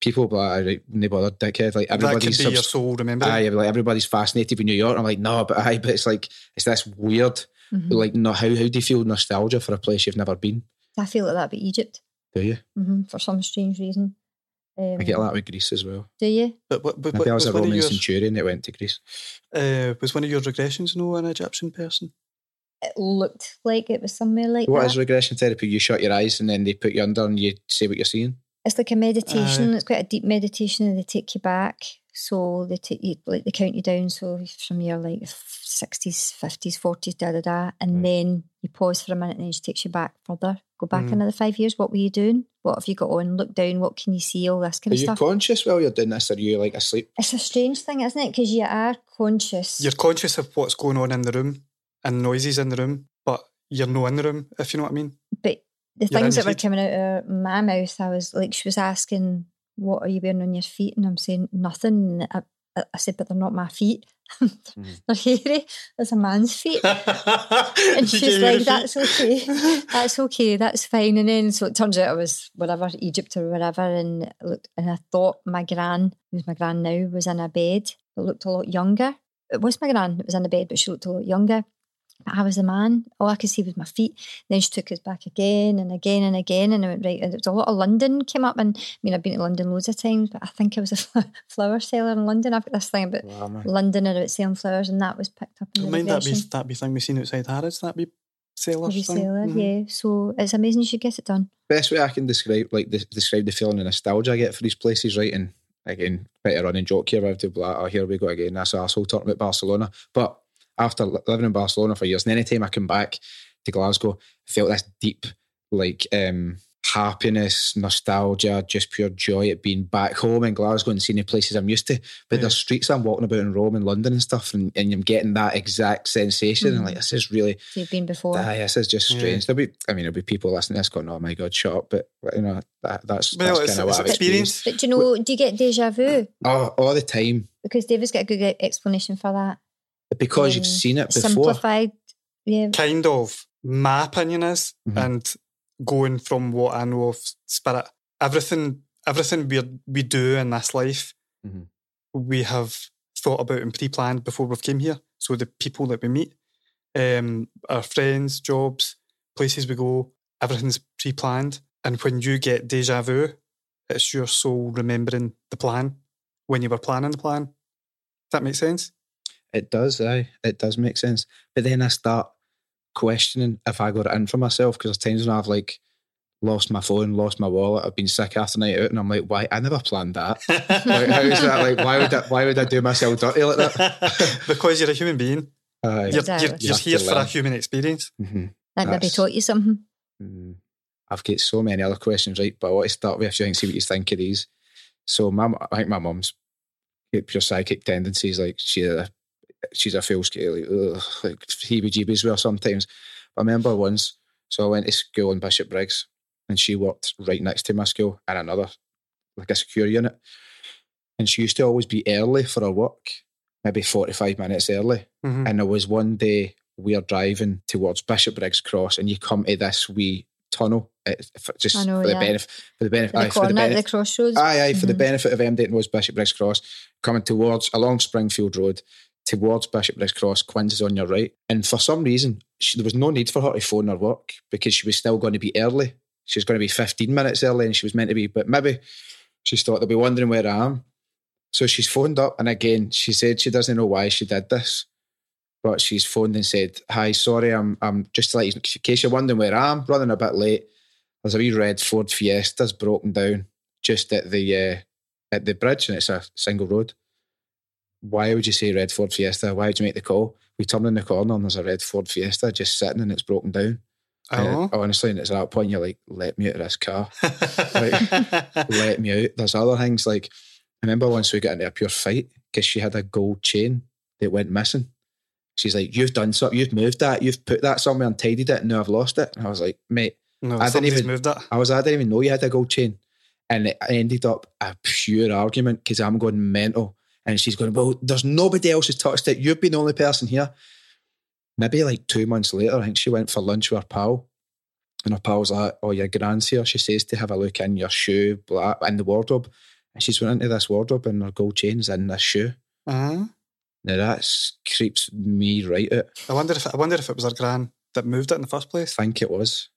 people, but like, no bother, dickhead, like everybody's... That could be your soul, remember? Aye, like everybody's fascinated with New York, I'm like, no, but it's like, it's this weird... Like, no, how do you feel nostalgia for a place you've never been? I feel like that with Egypt. Do you? For some strange reason. I get like that with Greece as well. Do you? But I was a Roman centurion that went to Greece. Was one of your regressions, an Egyptian person? looked like it was somewhere like What is regression therapy? You shut your eyes and then they put you under and you say what you're seeing? It's like a meditation. It's quite a deep meditation and they take you back. So they take you, like they count you down. So from your like 60s, 50s, 40s, da-da-da. And then you pause for a minute and then she takes you back further. Go back another 5 years. What were you doing? What have you got on? Look down. What can you see? All this kind of stuff. Are you conscious while you're doing this? Or are you like asleep? It's a strange thing, isn't it? Because you are conscious. You're conscious of what's going on in the room and noises in the room, but you're not in the room, if you know what I mean. But the you're things that were coming out of my mouth, I was like, she was asking, what are you wearing on your feet? And I'm saying, nothing. I said, but they're not my feet. They're hairy. That's a man's feet. And she's like, that's okay. That's okay. That's fine. And then, so it turns out I was wherever, Egypt or wherever, and it looked, and I thought my gran, who's my gran now, was in a bed. It looked a lot younger. It was my gran that was in the bed, but she looked a lot younger. I was the man. All I could see was my feet. And then she took us back again and again and again. And I went, right. And it was a lot of London came up. And I mean, I've been to London loads of times, but I think I was a flower seller in London. I've got this thing about London and about selling flowers, and that was picked up in the regression. That be thing we seen outside Harrods, that be seller thing? Seller, yeah. So it's amazing you should get it done. Best way I can describe, like, describe the feeling of nostalgia I get for these places, right? And again, better on and joke here. I have to be like, oh, here we go again. That's an arsehole talking about Barcelona. But after living in Barcelona for years, and any time I come back to Glasgow, I felt this deep, like, happiness, nostalgia, just pure joy at being back home in Glasgow and seeing the places I'm used to. But there's streets I'm walking about in Rome and London and stuff, and I'm getting that exact sensation. And like, this is really... So you've been before. This is just strange. There'll be people listening to this going, oh my God, shut up. But, you know, that's kind of what I've experienced. But do you know, do you get déjà vu? Oh, all the time. Because David's got a good explanation for that. Because you've seen it before. Simplified, yeah. Kind of. My opinion is, and going from what I know of spirit, everything we do in this life, we have thought about and pre-planned before we've came here. So the people that we meet, our friends, jobs, places we go, everything's pre-planned. And when you get déjà vu, it's your soul remembering the plan when you were planning the plan. Does that make sense? It does, aye. It does make sense. But then I start questioning if I got it in for myself, because there's times when I've like lost my phone, lost my wallet, I've been sick after night out, and I'm like, why? I never planned that. Like, how is that? Like, why would I do myself dirty like that? Because you're a human being. You're here for a human experience. That maybe taught you something. I've got so many other questions, right? But I want to start with, if you can see what you think of these. So I think my mum's got pure psychic tendencies. Like, she's a fool, like heebie-jeebies well sometimes. I remember once, so I went to school in Bishop Briggs, and she worked right next to my school in another, like a secure unit. And she used to always be early for her work, maybe 45 minutes early. And there was one day we're driving towards Bishop Briggs Cross, and you come to this wee tunnel. For the benefit of MD, it was Bishop Briggs Cross, coming towards along Springfield Road. Towards Bishop Briggs Cross, Quinns is on your right. And for some reason, there was no need for her to phone her work because she was still going to be early. She was going to be 15 minutes early and she was meant to be, but maybe she thought they'll be wondering where I am. So she's phoned up, and again, she said she doesn't know why she did this, but she's phoned and said, hi, sorry, I'm just to let you, in case you're wondering where I am, running a bit late. There's a wee red Ford Fiesta's broken down just at the bridge, and it's a single road. Why would you say red Ford Fiesta? Why would you make the call? We turn in the corner and there's a red Ford Fiesta just sitting and it's broken down. Honestly, and it's at that point you're like, let me out of this car. Like, let me out. There's other things like, I remember once we got into a pure fight because she had a gold chain that went missing. She's like, you've done something, you've moved that, you've put that somewhere and tidied it, and now I've lost it. And I was like, mate, no, I didn't even know you had a gold chain. And it ended up a pure argument because I'm going mental. And she's going, well, there's nobody else who's touched it. You've been the only person here. Maybe like 2 months later, I think she went for lunch with her pal. And her pal's like, oh, your gran's here. She says to have a look in your shoe, blah, in the wardrobe. And she's went into this wardrobe and her gold chain's in this shoe. Now that creeps me right out. I wonder if it was her gran that moved it in the first place. I think it was.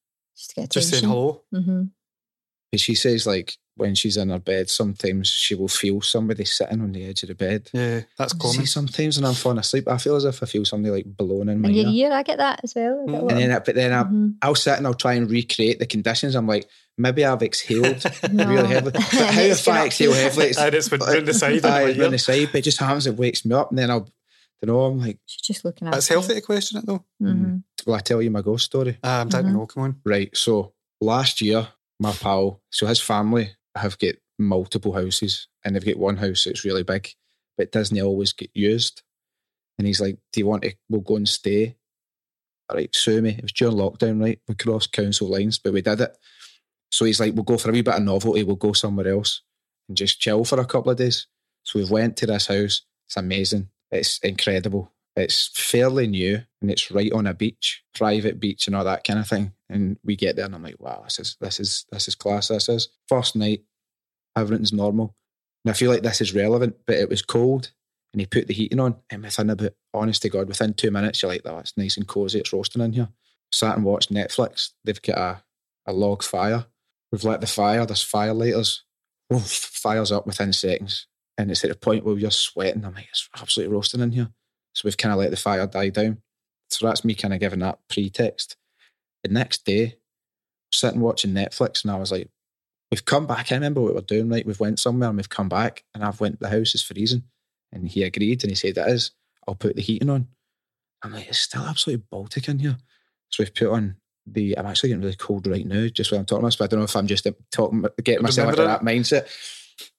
Just saying hello. But she says like, when she's in her bed, sometimes she will feel somebody sitting on the edge of the bed. Yeah, that's common. See, sometimes when I'm falling asleep, I feel as if I feel somebody like blowing in my ear. Yeah, I get that as well. Mm-hmm. And then, I'll sit and I'll try and recreate the conditions. I'm like, maybe I've exhaled really heavily. But how if I exhale heavily? It's been on the side. But it just happens, it wakes me up, and then I'm like... She's just looking at it. That's healthy to question it, though. Mm-hmm. Will I tell you my ghost story? I don't know, come on. Right, so last year, my pal, so his family have got multiple houses, and they've got one house that's really big, but doesn't always get used. And he's like, do you want to, we'll go and stay. All right, sue me. It was during lockdown, right? We crossed council lines, but we did it. So he's like, we'll go for a wee bit of novelty, we'll go somewhere else and just chill for a couple of days. So we've went to this house. It's amazing. It's incredible. It's fairly new and it's right on a beach, private beach and all that kind of thing. And we get there and I'm like, wow, this is class, this is. First night, everything's normal. And I feel like this is relevant, but it was cold and he put the heating on and honest to God, within 2 minutes, you're like, oh, it's nice and cosy, it's roasting in here. Sat and watched Netflix. They've got a log fire. We've lit the fire, there's fire lighters. Oof, fire's up within seconds. And it's at a point where you're sweating. I'm like, it's absolutely roasting in here. So we've kind of let the fire die down. So that's me kind of giving that pretext. The next day, sitting watching Netflix, and I was like, we've come back. I remember what we were doing, right? We've went somewhere and we've come back, and I've went, the house is freezing. And he agreed, and he said, it is. I'll put the heating on. I'm like, it's still absolutely Baltic in here. So we've put on I'm actually getting really cold right now, just when I'm talking about this, but I don't know if I'm just getting myself into that mindset.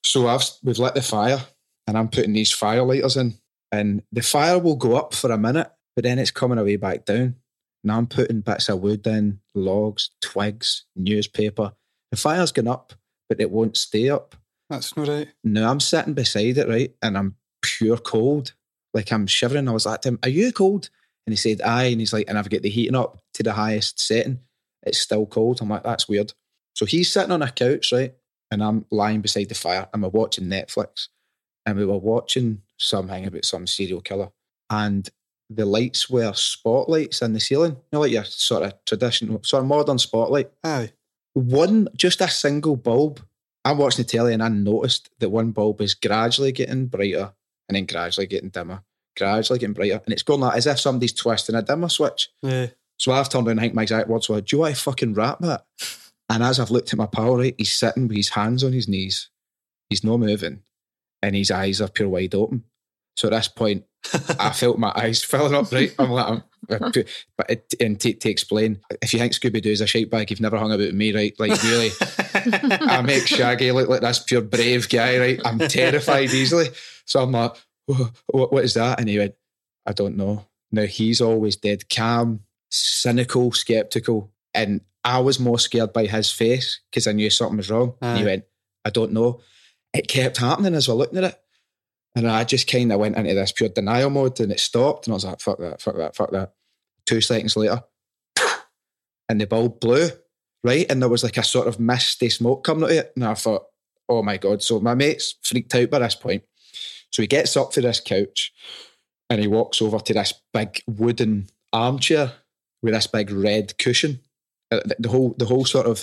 So we've lit the fire, and I'm putting these fire lighters in. And the fire will go up for a minute, but then it's coming away back down. And I'm putting bits of wood in, logs, twigs, newspaper. The fire's gone up, but it won't stay up. That's not right. No, I'm sitting beside it, right? And I'm pure cold. Like, I'm shivering. I was like to him, are you cold? And he said, aye. And he's like, and I've got the heating up to the highest setting. It's still cold. I'm like, that's weird. So he's sitting on a couch, right? And I'm lying beside the fire and we're watching Netflix. And we were watching something about some serial killer. And the lights were spotlights in the ceiling. You know, like your sort of traditional, sort of modern spotlight. Aye. One, just a single bulb. I'm watching the telly and I noticed that one bulb is gradually getting brighter and then gradually getting dimmer, gradually getting brighter. And it's going like as if somebody's twisting a dimmer switch. Yeah. So I've turned around and I think my exact words were, do you want to fucking wrap that? And as I've looked at my pal, right, he's sitting with his hands on his knees. He's not moving. And his eyes are pure wide open. So at this point, I felt my eyes filling up, right? I'm like, to explain, if you think Scooby-Doo is a shite bag, you've never hung about with me, right? Like, really, I make Shaggy look like this pure brave guy, right? I'm terrified easily. So I'm like, what is that? And he went, I don't know. Now, he's always dead calm, cynical, sceptical. And I was more scared by his face because I knew something was wrong. And he went, I don't know. It kept happening as we're looking at it. And I just kind of went into this pure denial mode and it stopped. And I was like, fuck that. 2 seconds later, and the bulb blew, right? And there was like a sort of misty smoke coming out of it. And I thought, oh my God. So my mate's freaked out by this point. So he gets up to this couch and he walks over to this big wooden armchair with this big red cushion. The whole sort of...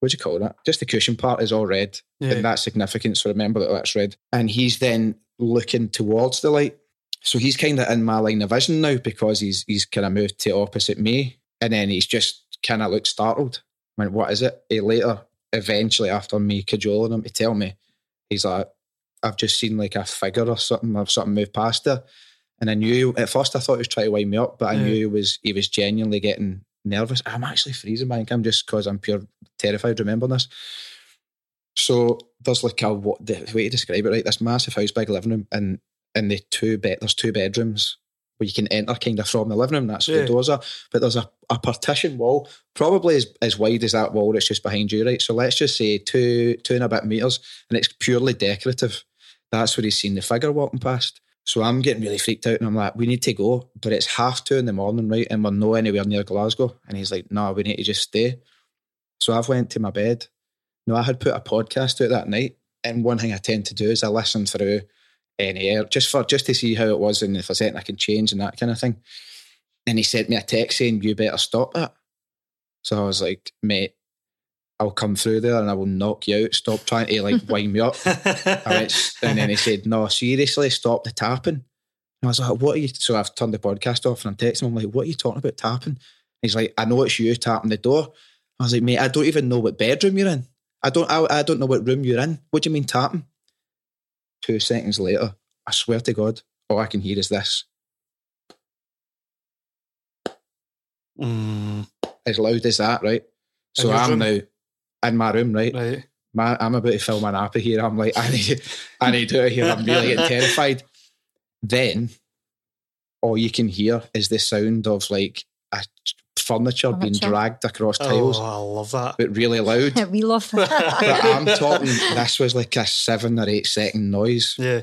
what do you call that? Just the cushion part is all red. Yeah. And that's significant. So remember that that's red. And he's then looking towards the light. So he's kind of in my line of vision now because he's kind of moved to opposite me. And then he's just kind of looked startled. I went, what is it? He later, eventually after me cajoling him to tell me, he's like, I've just seen like a figure or something. I've something moved past her. And I knew, at first I thought he was trying to wind me up, but I knew he was genuinely getting nervous. I'm actually freezing, man. I'm just because I'm pure terrified remembering this. So there's like the way to describe it, right? This massive house, big living room, and in the there's two bedrooms where you can enter kind of from the living room. That's where the doors are. But there's a partition wall, probably as wide as that wall that's just behind you, right? So let's just say two and a bit meters, and it's purely decorative. That's where he's seen the figure walking past. So I'm getting really freaked out and I'm like, we need to go, but it's 2:30 in the morning, right? And we're not anywhere near Glasgow. And he's like, no, we need to just stay. So I've went to my bed. No, I had put a podcast out that night. And one thing I tend to do is I listen through just to see how it was and if there's anything I can change and that kind of thing. And he sent me a text saying, you better stop that. So I was like, mate, I'll come through there and I will knock you out. Stop trying to like wind me up. I went, and then he said, no, seriously, stop the tapping. And I was like, what are you? So I've turned the podcast off and I'm texting him. I'm like, what are you talking about tapping? And he's like, I know it's you tapping the door. I was like, mate, I don't even know what bedroom you're in. I don't know what room you're in. What do you mean tapping? 2 seconds later, I swear to God, all I can hear is this. As loud as that, right? So I'm now in my room, right? I'm about to film an nappy here. I'm like, I need out of here. I'm really getting terrified. Then all you can hear is the sound of like a furniture being dragged across tiles. Oh, I love that. But really loud. Yeah, we love that. But I'm talking, this was like a 7 or 8 second noise. Yeah.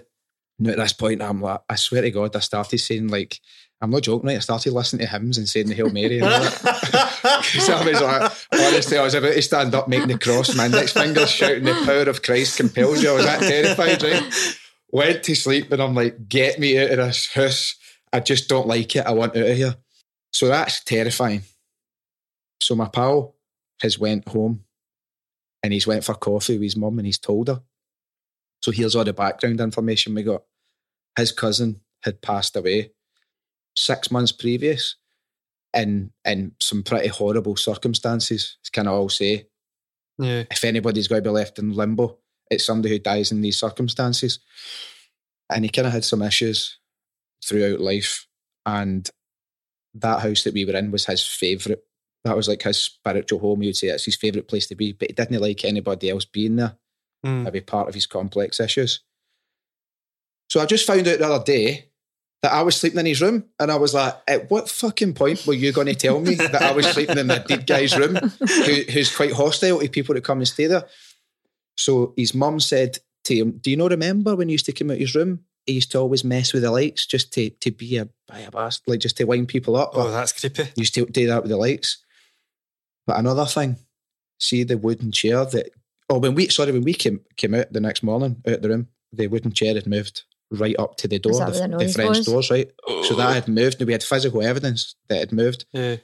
Now at this point, I'm like, I swear to God, I started saying like, I'm not joking, right? I started listening to hymns and saying the Hail Mary and all that. So I was like, honestly, I was about to stand up making the cross, my next finger shouting, the power of Christ compels you. I was that terrified, right? Went to sleep and I'm like, get me out of this house. I just don't like it. I want out of here. So that's terrifying. So my pal has went home and he's went for coffee with his mum and he's told her. So here's all the background information we got. His cousin had passed away 6 months previous in some pretty horrible circumstances. It's kind of all say. Yeah. If anybody's going to be left in limbo, it's somebody who dies in these circumstances. And he kind of had some issues throughout life. And that house that we were in was his favourite. That was like his spiritual home. You'd say it's his favourite place to be, but he didn't like anybody else being there. Maybe part of his complex issues. So I just found out the other day that I was sleeping in his room and I was like, at what fucking point were you going to tell me that I was sleeping in the dead guy's room who's quite hostile to people that come and stay there? So his mum said to him, do you not remember when he used to come out of his room? He used to always mess with the lights just to be a bastard, like just to wind people up. Oh, that's creepy. He used to do that with the lights. But another thing, see the wooden chair that, when we came out the next morning out of the room, the wooden chair had moved right up to the door, the French doors, right? Oh. So that had moved and we had physical evidence that had moved. Yeah.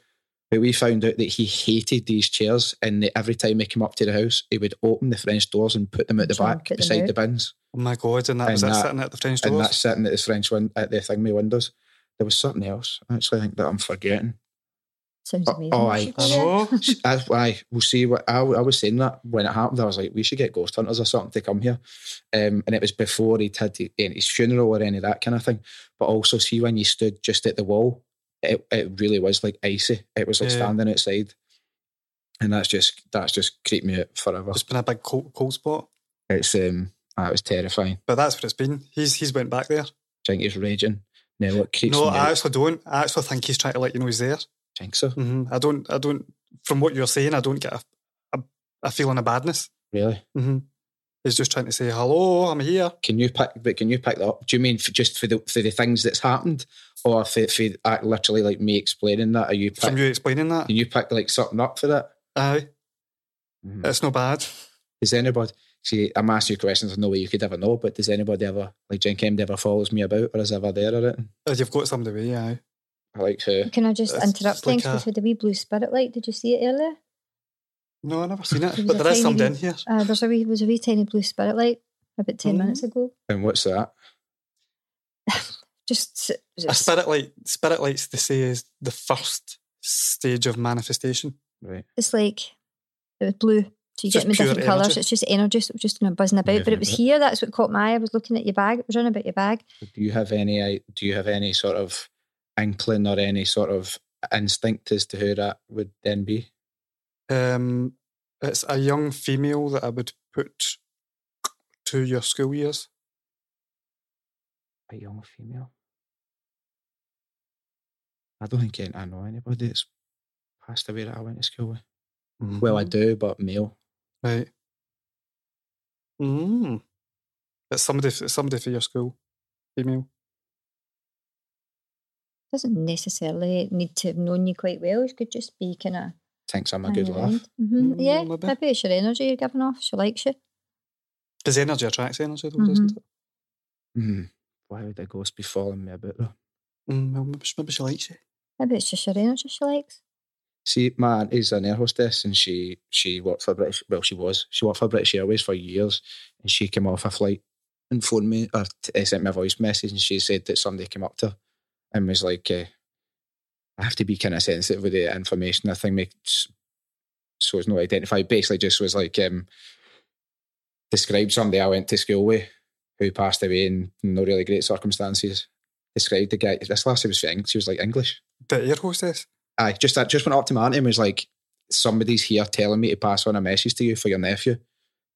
But we found out that he hated these chairs and that every time he came up to the house, he would open the French doors and put them at the back beside the bins. Oh my God, and that was sitting at the French doors? And that's sitting at the French at the thingy windows. There was something else, actually, I think, that I'm forgetting. Sounds amazing. I was saying that when it happened, I was like, we should get ghost hunters or something to come here. And it was before he'd had his funeral or any of that kind of thing. But also, see, when you stood just at the wall, it really was like icy. It was like standing outside. And that's just creeped me out forever. It's been a big cold spot. It's it was terrifying. But that's what it's been. He's went back there. I think he's raging. Now what creeps me out. No, I actually don't. I actually think he's trying to let you know he's there. Think so. Mm-hmm. I don't. From what you're saying, I don't get a feeling of badness. Really? Mm-hmm. He's just trying to say hello. I'm here. Can you pick that up? Do you mean for the things that's happened, or for literally like me explaining that? From you explaining that? Can you pick like something up for that? Aye. Mm-hmm. It's not bad. Is anybody? See, I'm asking you questions. There's no way you could ever know. But does anybody ever like Jenkem ever follows me about or is ever there or anything? You've got somebody with you. Aye. I like to. Can I just interrupt things with the wee blue spirit light? Did you see it earlier? No, I never seen it, but there is something in here. There was a wee tiny blue spirit light about 10 minutes ago. And what's that? A spirit light. Spirit lights, they say, is the first stage of manifestation. Right. It's like it was blue, so you just get them in different colours. It's just energy, so it was just kind of buzzing about. But it was here. That's what caught my eye. I was looking at your bag. It was running about your bag. Do you have any sort of inkling or any sort of instinct as to who that would then be? It's a young female that I would put to your school years. A young female? I don't think I know anybody that's passed away that I went to school with. Mm-hmm. Well, I do, but male. Right. Mm. It's somebody for your school, female. Doesn't necessarily need to have known you quite well. You could just be kind of... Thinks I'm a good laugh. Mm-hmm. Yeah, maybe it's your energy you're giving off. She likes you. Because energy attracts energy, though, doesn't it? Mm. Why would a ghost be following me about, though? Well, maybe she likes you. Maybe it's just your energy she likes. See, my aunt is an air hostess, and she worked for British. Well, she worked for British Airways for years, and she came off a flight and phoned me or sent me a voice message, and she said that somebody came up to her and was like, "I have to be kind of sensitive with the information. I think makes so it's not identified." Basically, just was like described somebody I went to school with who passed away in no really great circumstances. Described the guy. This last was she was like English. The air hostess. I just went up to my auntie and was like, somebody's here telling me to pass on a message to you for your nephew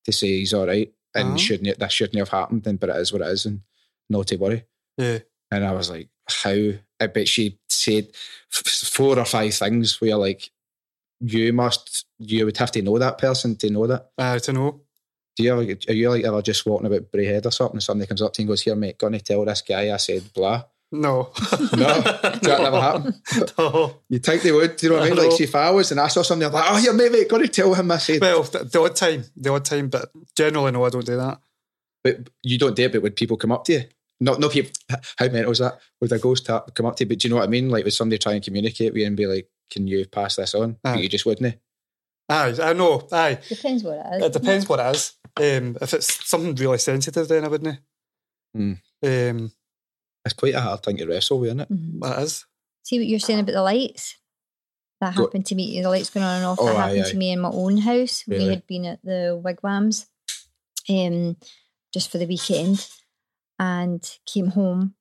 to say he's all right, and this shouldn't have happened, but it is what it is, and not to worry. Yeah. And I was like, how? I bet she said four or five things where like, you would have to know that person to know that. To know. Do you ever, are you like ever just walking about Blethered or something, and somebody comes up to you and goes, "Here mate, gonna tell this guy I said blah"? No. No? Does that never happen? No. You think they would, do you know what I mean? Know. Like, see, if I was and I saw something, I'm like, "Oh, yeah, mate, got to tell him I said." Well, the odd time, but generally, no, I don't do that. But you don't do it, but would people come up to you? No people, how mental is that? Would a ghost come up to you? But do you know what I mean? Like, would somebody try and communicate with you and be like, "Can you pass this on?" But you just wouldn't. Aye, I know, aye. Depends what it is. It depends what it is. If it's something really sensitive, then I wouldn't. Mm. It's quite a hard thing to wrestle with, isn't it? Mm-hmm. That is. See what you're saying about the lights? That happened to me. The lights going on and off. That happened to me in my own house. Really? We had been at the Wigwams just for the weekend and came home,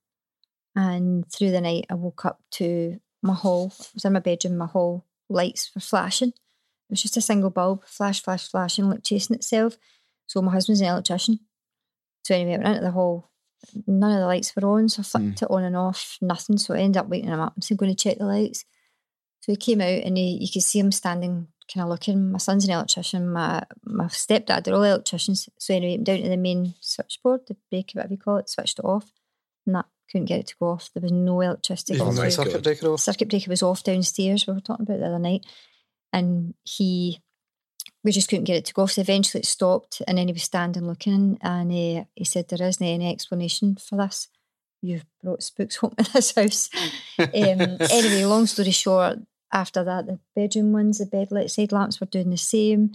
and through the night I woke up to my hall. I was in my bedroom, my hall lights were flashing. It was just a single bulb, flash, flash, flash, and like chasing itself. So my husband's an electrician. So anyway, I went into the hall. None of the lights were on, so I flicked it on and off, nothing. So I ended up waking him up and said, "I'm going to check the lights." So he came out, and you could see him standing, kind of looking. My son's an electrician, my stepdad, they're all electricians. So anyway, I'm down to the main switchboard, the breaker, whatever you call it, switched it off, and that couldn't get it to go off. There was no electricity. Oh, my circuit breaker off. Circuit breaker was off downstairs, we were talking about the other night, and we just couldn't get it to go off. So eventually it stopped, and then he was standing looking, and he said, "There isn't any explanation for this. You've brought spooks home to this house." Anyway, long story short, after that, the bedroom ones, the bed side lamps were doing the same.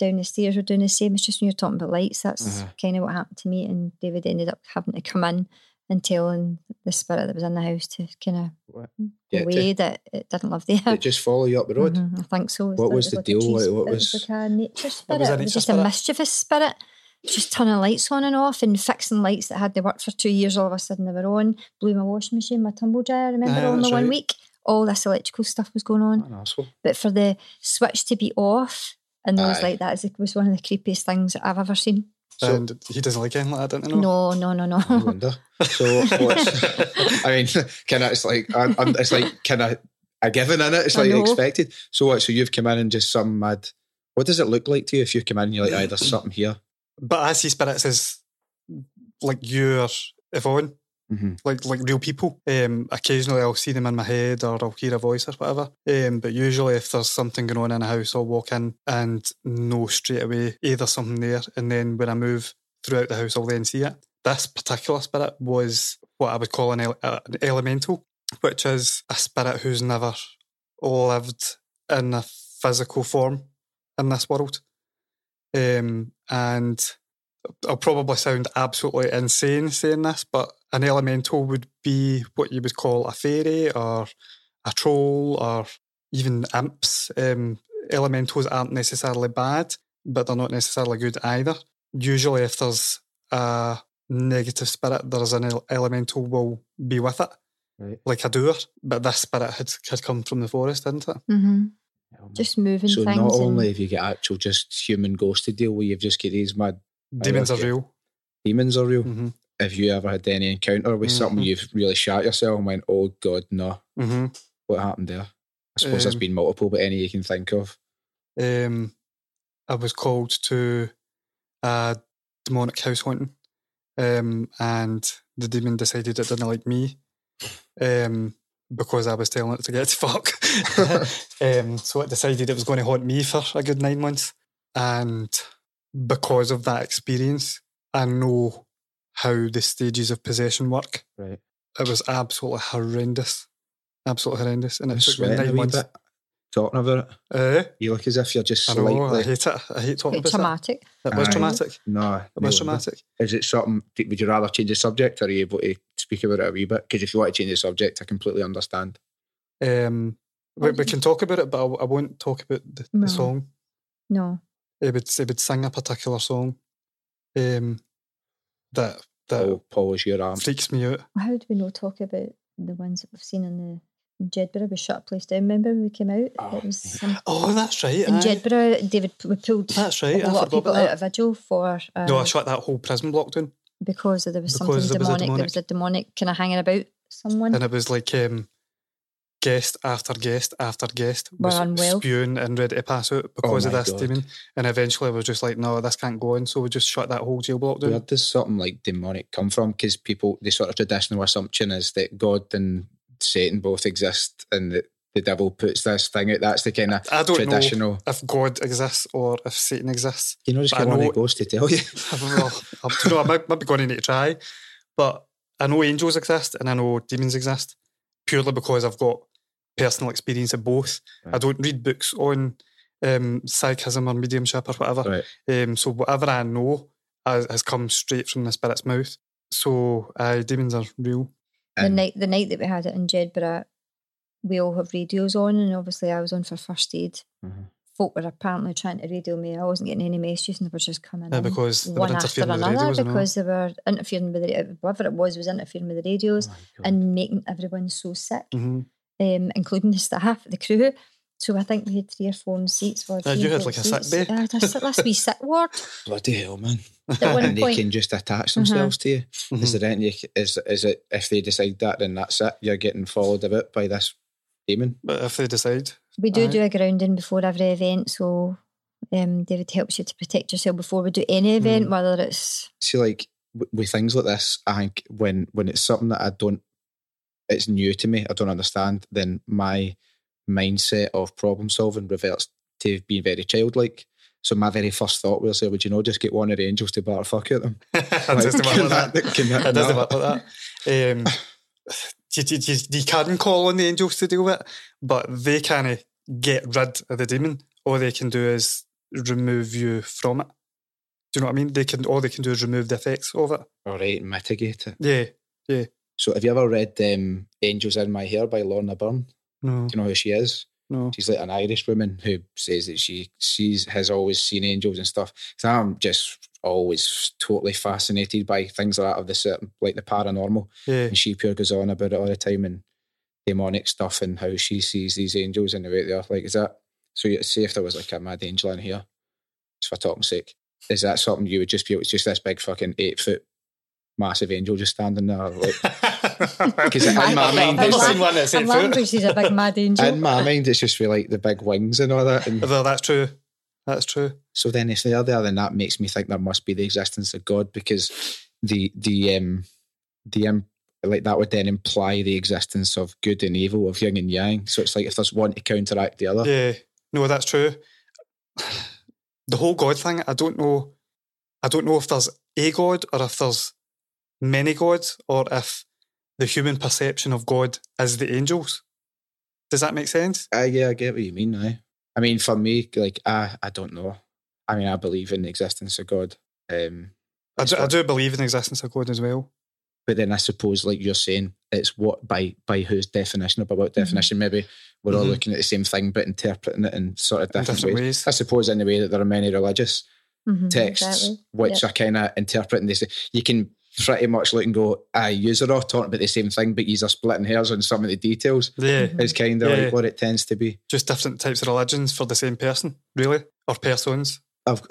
Down the stairs were doing the same. It's just when you're talking about lights, that's kind of what happened to me. And David ended up having to come in and telling the spirit that was in the house to kind of away that it didn't love there. It just follow you up the road. Mm-hmm, I think so. What was the deal? It was like a nature spirit. It was just a mischievous spirit, just turning lights on and off and fixing lights that had they worked for 2 years. All of a sudden they were on. Blew my washing machine, my tumble dryer. Remember all in the 1 week. All this electrical stuff was going on. But for the switch to be off and those like that was one of the creepiest things that I've ever seen. So, and he doesn't like anything like that, don't you know? No. No wonder. So, it's like a given, isn't it? It's like expected. So what? So you've come in and just some mad. What does it look like to you if you come in and you're like, there's something here? But I see spirits as like you're Yvonne, like real people. Occasionally I'll see them in my head or I'll hear a voice or whatever. But usually if there's something going on in a house, I'll walk in and know straight away either something there, and then when I move throughout the house I'll then see it. This particular spirit was what I would call an elemental, which is a spirit who's never lived in a physical form in this world. And I'll probably sound absolutely insane saying this, but an elemental would be what you would call a fairy or a troll or even imps. Elementals aren't necessarily bad, but they're not necessarily good either. Usually if there's a negative spirit, there's an elemental will be with it, like a doer. But this spirit had come from the forest, didn't it? Mm-hmm. Just moving so things. So not only have you got actual just human ghosts to deal with, you've just got these mad... Demons are real. Mm-hmm. Have you ever had any encounter with something you've really shat yourself and went, "Oh God, no"? Mm-hmm. What happened there? I suppose there's been multiple, but any you can think of? I was called to a demonic house haunting, and the demon decided it didn't like me because I was telling it to get fuck. So it decided it was going to haunt me for a good 9 months, and because of that experience, I know how the stages of possession work. Right. It was absolutely horrendous. And it took me 9 months. talking about it. You look as if you're just slightly... I hate it. I hate talking about it. Traumatic. It was traumatic. No. It was traumatic. Is it something... Would you rather change the subject, or are you able to speak about it a wee bit? Because if you want to change the subject, I completely understand. We can talk about it, but I won't talk about the song. No. It would sing a particular song that polish your arm. Freaks me out. How do we not talk about the ones that we've seen in the... In Jedburgh, we shut a place down. Remember when we came out? Oh, that's right. In Jedburgh, David, we pulled a lot of people out of vigil for... I shut that whole prison block down. Because there was something demonic. There was a demonic kind of hanging about someone. And it was like guest after guest after guest was spewing and ready to pass out because of this demon. And eventually we were just like, no, this can't go on. So we just shut that whole jail block down. Where does something like demonic come from? Because people, the sort of traditional assumption is that God and... Satan both exist, and the devil puts this thing out. That's the kind of I don't traditional. Know if God exists or if Satan exists, you know, just get one of the ghosts to tell you. I might be going to need to try, but I know angels exist and I know demons exist purely because I've got personal experience of both. Right. I don't read books on psychism or mediumship or whatever. Right. So whatever I know has come straight from the spirit's mouth. So demons are real. The night that we had it in Jedburgh, we all have radios on, and obviously I was on for first aid. Mm-hmm. Folk were apparently trying to radio me. I wasn't getting any messages, and they were just coming in because one after another because they were interfering with the radio. Whatever it was interfering with the radios and making everyone so sick, including the staff, the crew. So I think we had 3 or 4 seats. You had like a sick bay. I had a wee sick ward. Bloody hell, man. And they can just attach themselves to you. Mm-hmm. Is there any? Is it if they decide that, then that's it? You're getting followed about by this demon? But if they decide... We do a grounding before every event, so David helps you to protect yourself before we do any event, whether it's... See, like, with things like this, I think when it's something that I don't... It's new to me, I don't understand, then my... mindset of problem solving reverts to being very childlike. So my very first thought was, "Would you know, just get one of the angels to batter fuck at them?" That. You can call on the angels to deal with it, but they can't get rid of the demon. All they can do is remove you from it. Do you know what I mean? All they can do is remove the effects of it. All right, mitigate it. Yeah. So have you ever read "Angels in My Hair" by Lorna Byrne? No. Do you know who she is? No. She's like an Irish woman who says that she has always seen angels and stuff. So I'm just always totally fascinated by things like that, of the certain, like the paranormal. Yeah. And she pure goes on about it all the time, and demonic stuff, and how she sees these angels and the way they are. Like, is that... So you'd say if there was like a mad angel in here, just for talking sake, is that something you would just be... It's just this big fucking 8-foot massive angel just standing there, like... Because in my mind, she's a big mad angel. In my mind, it's just with like the big wings and all that. And well, that's true. So then, if they are there, then that makes me think there must be the existence of God, because the like that would then imply the existence of good and evil, of yin and yang. So it's like if there's one to counteract the other. Yeah, no, that's true. The whole God thing, I don't know if there's a God or if there's many gods or if the human perception of God as the angels. Does that make sense? Yeah, I get what you mean now. I mean, for me, like, I don't know. I mean, I believe in the existence of God. I do believe in the existence of God as well. But then I suppose, like you're saying, it's what by whose definition or by what definition. Maybe we're all looking at the same thing but interpreting it in sort of different ways. I suppose in the way that there are many religious texts which are kind of interpreting this. You can pretty much look and go, yous are all talking about the same thing, but yous are splitting hairs on some of the details. Yeah. It's kind of like what it tends to be. Just different types of religions for the same person, really, or persons.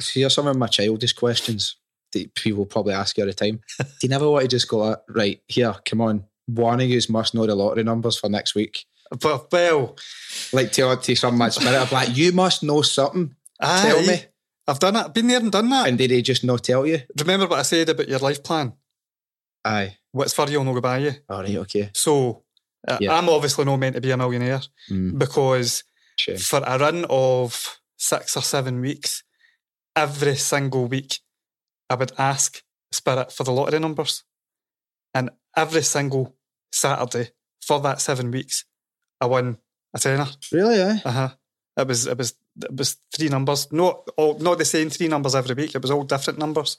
Here's some of my childish questions that people probably ask you all the time. Do you never want to just go, right, here, come on, one of yous must know the lottery numbers for next week? Well, like to some mad spirit, I'm like, you must know something. Tell me. I've done it, been there and done that. And did they just not tell you? Remember what I said about your life plan? Aye. What's for you will not go by you. All right, okay. So, I'm obviously not meant to be a millionaire because for a run of 6 or 7 weeks, every single week, I would ask Spirit for the lottery numbers. And every single Saturday for that 7 weeks, I won a tenner. Really, aye? Uh-huh. It was three numbers. Not the same three numbers every week. It was all different numbers.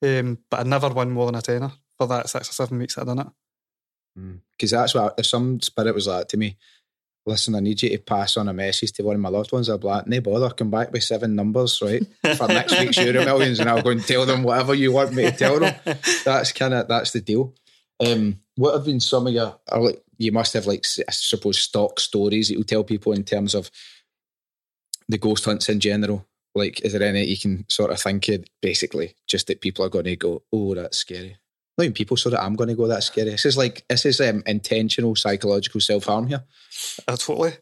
But I never won more than a tenner for that 6 or 7 weeks I'd done it. Because that's what, if some spirit was like to me, listen, I need you to pass on a message to one of my loved ones, I'd be like, no bother, come back with 7 numbers, right, for next week's Euro Millions, and I'll go and tell them whatever you want me to tell them. That's the deal. What have been some of your, like, you must have, like, I suppose, stock stories that you'll tell people in terms of the ghost hunts in general? Like, is there any you can sort of think of, basically, just that people are going to go, oh, that's scary? Not even people, so that I'm going to go, that's scary. This is intentional psychological self-harm here. Totally.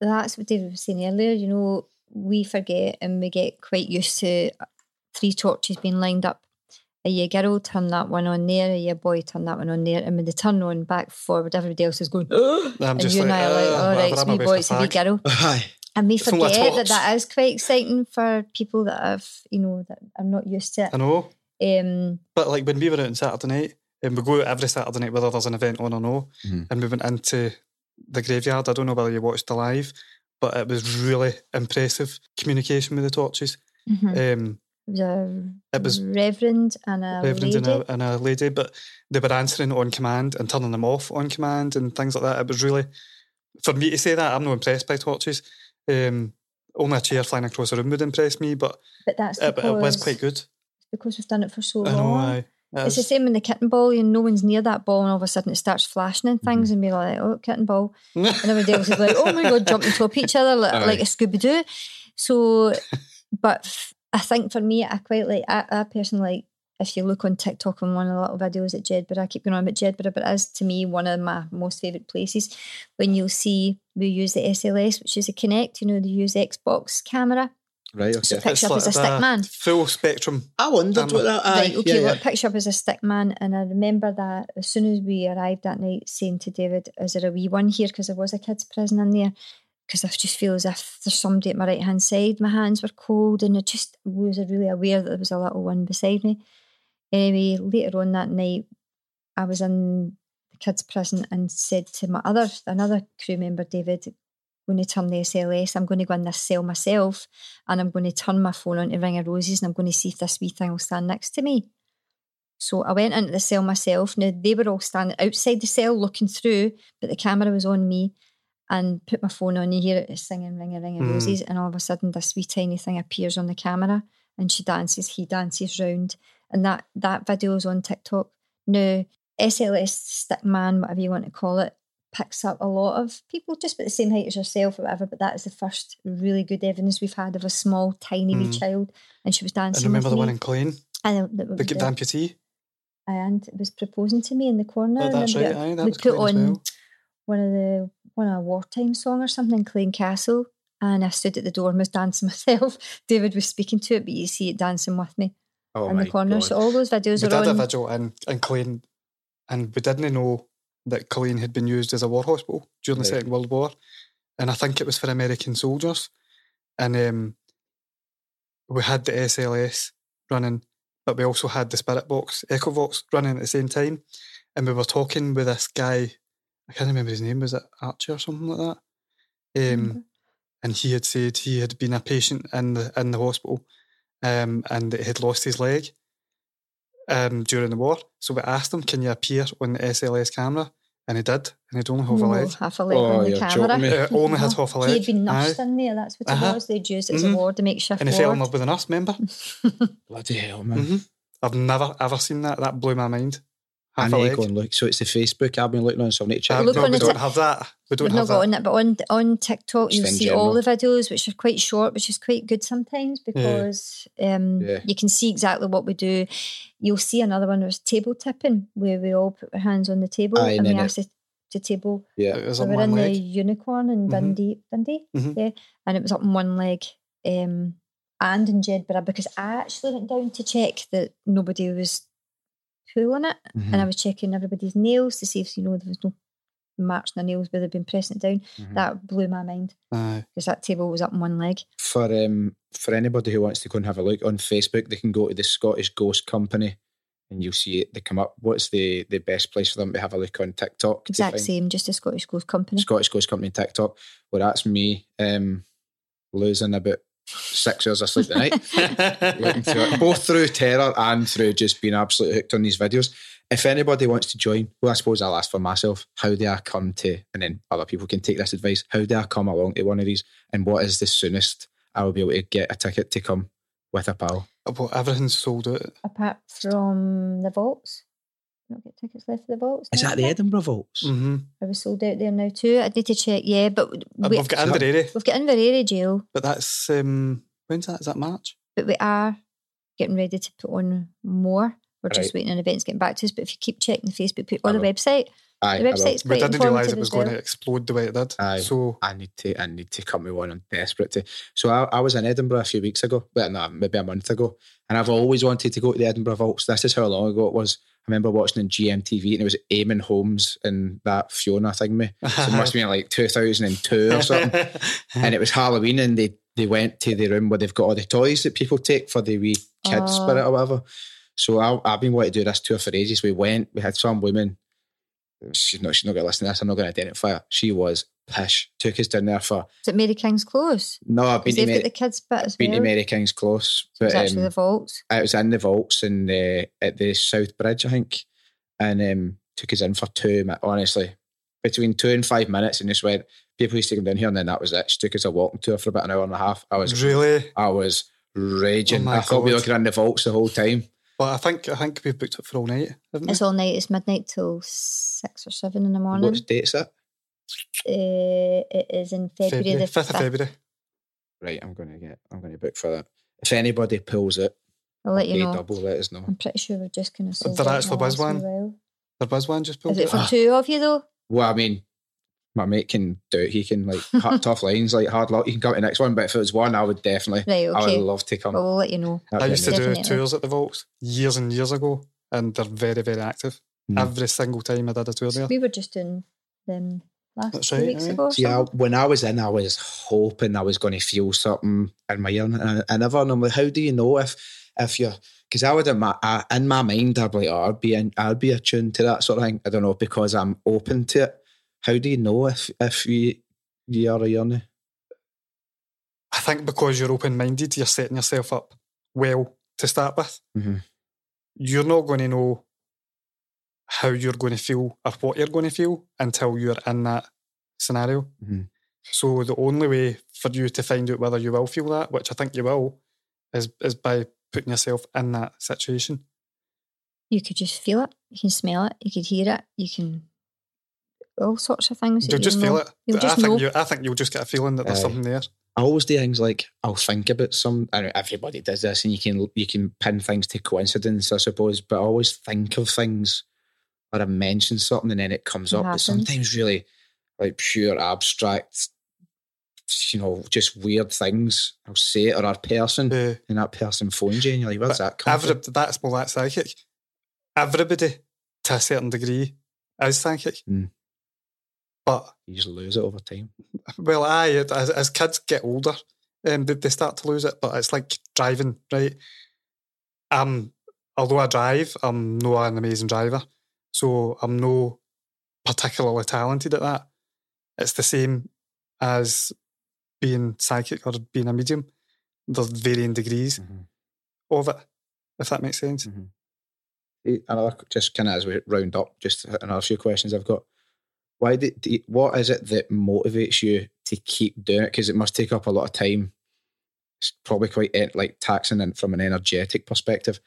That's what David was saying earlier. You know, we forget and we get quite used to 3 torches being lined up. A year girl, turn that one on there. A year boy, turn that one on there. And when they turn on back forward, everybody else is going, oh! And you and I are like, all right, it's me boy, it's a wee girl. And we forget that is quite exciting for people that have, you know, that are not used to it. I know. But like when we were out on Saturday night, and we go out every Saturday night whether there's an event on or no, and we went into the graveyard. I don't know whether you watched the live, but it was really impressive communication with the torches. It was reverend and a lady. And a lady, but they were answering on command and turning them off on command and things like that. It was really, for me to say that, I'm not impressed by torches. Only a chair flying across the room would impress me, but that's it was quite good. Because we've done it for so long. It's the same in the kitten ball, and no one's near that ball, and all of a sudden it starts flashing and things, and we're like, oh, kitten ball. And everybody else is like, oh my God, jumping top each other like a Scooby-Doo. So, but I think for me, I quite like, I personally like, if you look on TikTok on one of the little videos at Jedburgh, I keep going on about Jedburgh, but it is to me one of my most favourite places when you'll see we use the SLS, which is a Kinect, you know, they use the Xbox camera. Right, okay. So it picks you up like as a stick man. Full spectrum. I wondered what that... Right, okay, yeah, well, it picks you up as a stick man, and I remember that as soon as we arrived that night, saying to David, is there a wee one here? Because there was a kid's prison in there. Because I just feel as if there's somebody at my right-hand side. My hands were cold, and I just was really aware that there was a little one beside me. Anyway, later on that night, I was in the kid's prison and said to my another crew member, David, going to turn the SLS, I'm going to go in this cell myself and I'm going to turn my phone on to Ring of Roses and I'm going to see if this wee thing will stand next to me. So I went into the cell myself. Now they were all standing outside the cell looking through, but the camera was on me, and put my phone on, you hear it singing Ring of Roses, and all of a sudden this wee tiny thing appears on the camera and she dances, he dances round, and that video is on TikTok. Now SLS stick man, whatever you want to call it, picks up a lot of people just about the same height as yourself or whatever, but that is the first really good evidence we've had of a small, tiny wee child, and she was dancing. I remember with the one in Clane, the amputee, and it was proposing to me in the corner. Oh, that's right. That we put on one of a wartime song or something, Clane Castle, and I stood at the door and was dancing myself. David was speaking to it, but you see it dancing with me in the corner. God. So all those videos are on. We did a vigil in Clane, and we didn't know that Colleen had been used as a war hospital during the Second World War, and I think it was for American soldiers, and we had the SLS running, but we also had the spirit box, Echo Vox, running at the same time, and we were talking with this guy, I can't remember his name, was it Archie or something like that, and he had said he had been a patient in the hospital, and that he had lost his leg during the war. So we asked him, can you appear on the SLS camera? And he did, and he'd only half a leg. Half a leg on the camera. Only had half a leg. He had been nursed in there, that's what it was. They'd used it as a ward, to make shift. And he fell in love with a nurse, remember? Bloody hell, man. I've never ever seen that. That blew my mind. Half a leg. Go and look. So it's the Facebook I've been looking on, so I need to check. No, we don't have that. We've not got that. But on TikTok, you'll see all the videos, which are quite short, which is quite good sometimes because you can see exactly what we do. You'll see another one that was table tipping, where we all put our hands on the table and we asked to table. Yeah, it was so on one leg. We were in the Unicorn in Dundee, and it was up on one leg and in Jedburgh, because I actually went down to check that nobody was pulling it, and I was checking everybody's nails to see if, you know, there was no marks on their nails where they'd been pressing it down. That blew my mind because that table was up on one leg. For anybody who wants to go and have a look on Facebook, they can go to the Scottish Ghost Company and you'll see it, they come up. What's the best place for them to have a look on TikTok? Exact same, just the Scottish Ghost Company. Scottish Ghost Company TikTok. Well, that's me losing about 6 hours of sleep a night, looking through it, both through terror and through just being absolutely hooked on these videos. If anybody wants to join, well, I suppose I'll ask for myself, how do I come to, and then other people can take this advice, how do I come along to one of these, and what is the soonest I will be able to get a ticket to come with a pal? Well, everything's sold out. Apart from the vaults. Not get tickets left for the vaults. Is that the Edinburgh vaults? Mm-hmm. Are we sold out there now too? I need to check, yeah, but... We've got Inverary. We've got Inverary jail. But that's, when's that? Is that March? But we are getting ready to put on more. We're just waiting on events getting back to us. But if you keep checking the Facebook page or the website, the website's quite informative. We didn't realise it was going to explode the way it did. So I need to come with one. I'm desperate to. So I was in Edinburgh a few weeks ago. Well, no, maybe a month ago. And I've always wanted to go to the Edinburgh vaults. This is how long ago it was. I remember watching on GMTV and it was Eamon Holmes and that Fiona thing me. So it must have been like 2002 or something. And it was Halloween and they went to the room where they've got all the toys that people take for the wee kid spirit or whatever. So I've been wanting to do this tour for ages. We had some woman, she's not going to listen to this, I'm not going to identify her. She was pish. Took us down there for... Is it Mary King's Close? No, I've been to Mary... the kids bit as been well. To Mary King's Close. So it's actually the vaults. It was in the vaults and at the South Bridge, I think. And took us in for 2 minutes, honestly. Between 2 and 5 minutes and just went, people used to come down here and then that was it. She took us a walking tour for about an hour and a half. I was raging. Oh, I thought we were looking in the vaults the whole time. Well, I think we've booked it for all night, haven't we? It's all night. It's midnight till 6 or 7 in the morning. What date's it? It is in February. The 5th of February. Right, I'm going to book for that. If anybody pulls it, I'll let you know. Double, let us know. I'm pretty sure we're just going to sold it. There actually was one. There was one just pulled. Is it for two of you though? Well, I mean, my mate can do it. He can like cut tough lines, like hard luck. He can come to the next one. But if it was one, I would definitely. Right, okay. I would love to come. Well, we'll let you know. I used to do tours at the vaults years and years ago, and they're very, very active. Mm. Every single time I did a tour there, we were just doing them last 2 weeks ago. Yeah, when I was in, I was hoping I was going to feel something in my ear, and I never. And I'm like, how do you know if you're? Because I would in my mind, I'd be like, oh, I'd be attuned to that sort of thing. I don't know because I'm open to it. How do you know if you are a journey? I think because you're open-minded, you're setting yourself up well to start with. Mm-hmm. You're not going to know how you're going to feel or what you're going to feel until you're in that scenario. Mm-hmm. So the only way for you to find out whether you will feel that, which I think you will, is by putting yourself in that situation. You could just feel it. You can smell it. You could hear it. You can... all sorts of things. You'll just feel it. I think you'll just get a feeling that there's something there. I always do things like I'll think about some. I know everybody does this, and you can pin things to coincidence, I suppose. But I always think of things, or I mention something, and then it comes up. It's sometimes really like pure abstract, just weird things. I'll say it or a person, and that person phones you, and you're like, "Where's that coming from?" That's more that psychic. Everybody, to a certain degree, is psychic. Mm. But you just lose it over time. Well, as kids get older, they start to lose it. But it's like driving, right? Although I drive, I'm not an amazing driver, so I'm not particularly talented at that. It's the same as being psychic or being a medium. There's varying degrees of it, if that makes sense. Mm-hmm. Another, just kind of as we round up, just another few questions I've got. What is it that motivates you to keep doing it? Because it must take up a lot of time. It's probably quite taxing and from an energetic perspective.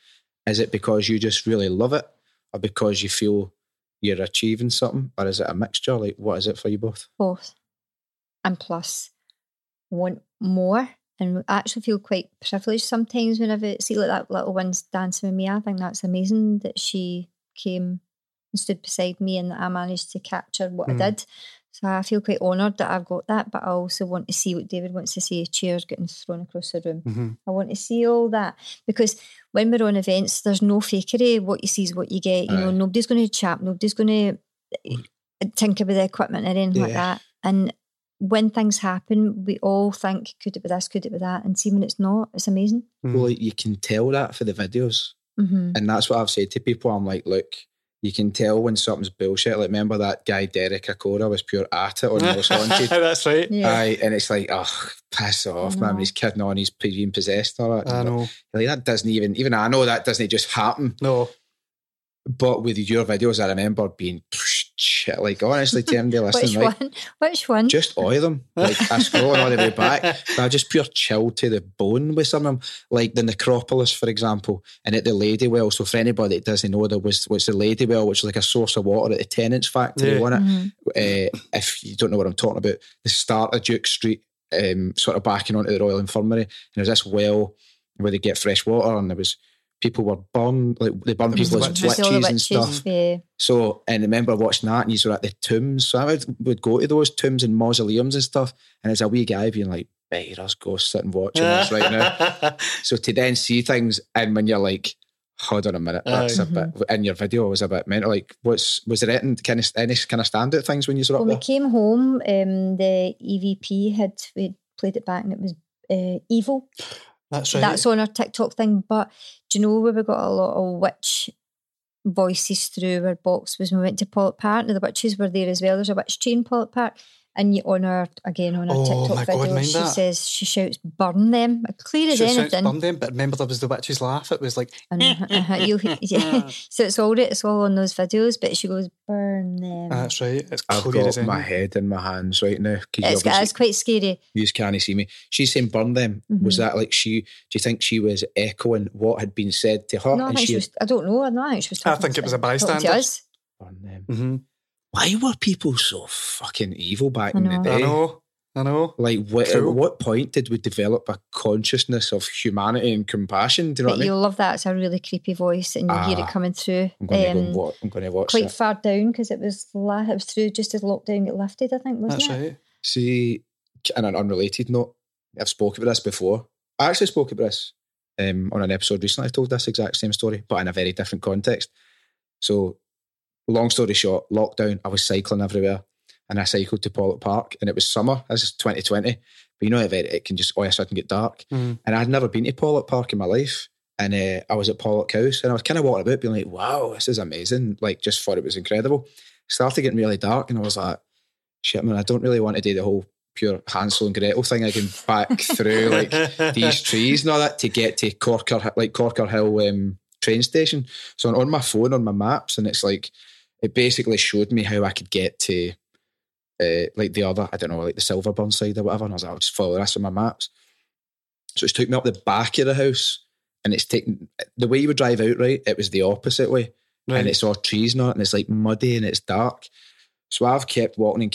Is it because you just really love it, or because you feel you're achieving something, or is it a mixture? Like, what is it for you both? Both, and plus, want more. And I actually feel quite privileged sometimes whenever I see like that little one's dancing with me. I think that's amazing that she came and stood beside me and I managed to capture what I did. So I feel quite honoured that I've got that, but I also want to see what David wants to see, chairs getting thrown across the room. Mm-hmm. I want to see all that, because when we're on events, there's no fakery. What you see is what you get. You know, nobody's going to chat, nobody's going to tinker with the equipment or anything like that. And when things happen, we all think, could it be this, could it be that? And see when it's not, it's amazing. Well, you can tell that for the videos. Mm-hmm. And that's what I've said to people. I'm like, look, you can tell when something's bullshit. Like, remember that guy Derek Akora was pure at it on Most Haunted? That's right. Yeah. Aye, and it's like, oh, piss off, man. He's kidding on, he's being possessed or that. I know. Like, that doesn't even I know that doesn't just happen. No. But with your videos, I remember being shit. Like, honestly, Tim, they listen. Which one? Just oil them. Like, I scroll all the way back. I just pure chilled to the bone with some of them. Like the necropolis, for example, and at the Lady Well. So for anybody that doesn't know, there was the Lady Well, which is like a source of water at the tenants' factory, wasn't it? If you don't know what I'm talking about, the start of Duke Street, sort of backing onto the Royal Infirmary, and there was this well where they get fresh water, and there was. People were burned, like they burned people as witches and stuff. Yeah. So, and I remember watching that, and these were at the tombs. So I would go to those tombs and mausoleums and stuff, and as a wee guy being like, "Beggars, ghosts sitting watching this right now." So to then see things, and when you're like, "Hold on a minute, that's a bit." In your video, it was a bit mental. Like, was there any kind of standout things when you saw it? When we came home, the EVP we played it back, and it was evil. That's right. That's on our TikTok thing. But do you know where we got a lot of witch voices through our box was when we went to Pollock Park? Now the witches were there as well. There's a witch tree in Pollock Park. And on our TikTok video, she shouts, "Burn them," clear as anything. Shouts, "Burn them," but remember there was the witch's laugh. It was like, So it's all on those videos. But she goes, "Burn them." That's right. It's clear as anything. I've got my head in my hands right now. It's quite scary. You just can't see me. She's saying, "Burn them." Mm-hmm. Was that like she? Do you think she was echoing what had been said to her? No, I don't know. I think she was talking. I think it was a bystander. Burn them. Mm-hmm. Why were people so fucking evil back in the day? I know. Like, at what point did we develop a consciousness of humanity and compassion? Do you know what I mean? You'll love that. It's a really creepy voice, and you hear it coming through. I'm going to watch quite that. Far down, because it was through just as lockdown got lifted, I think, wasn't it? That's right. See, on an unrelated note, I've spoken about this before. I actually spoke about this on an episode recently. I told this exact same story, but in a very different context. So... long story short, lockdown, I was cycling everywhere, and I cycled to Pollock Park, and it was summer. This is 2020, but you know, it can just all of a sudden get dark. Mm. And I'd never been to Pollock Park in my life, and I was at Pollock House, and I was kind of walking about being like, wow, this is amazing. Like, just thought it was incredible. Started getting really dark, and I was like, shit, man, I don't really want to do the whole pure Hansel and Gretel thing. I can back through like these trees and all that to get to Corker Hill train station. So on my phone, on my maps, and it's like, it basically showed me how I could get to like the other, I don't know, like the Silverburn side or whatever. And I was like, I'll just follow this on my maps. So it took me up the back of the house, and it's taken the way you would drive out, right? It was the opposite way. Right. And it's all trees and it's like muddy and it's dark. So I've kept walking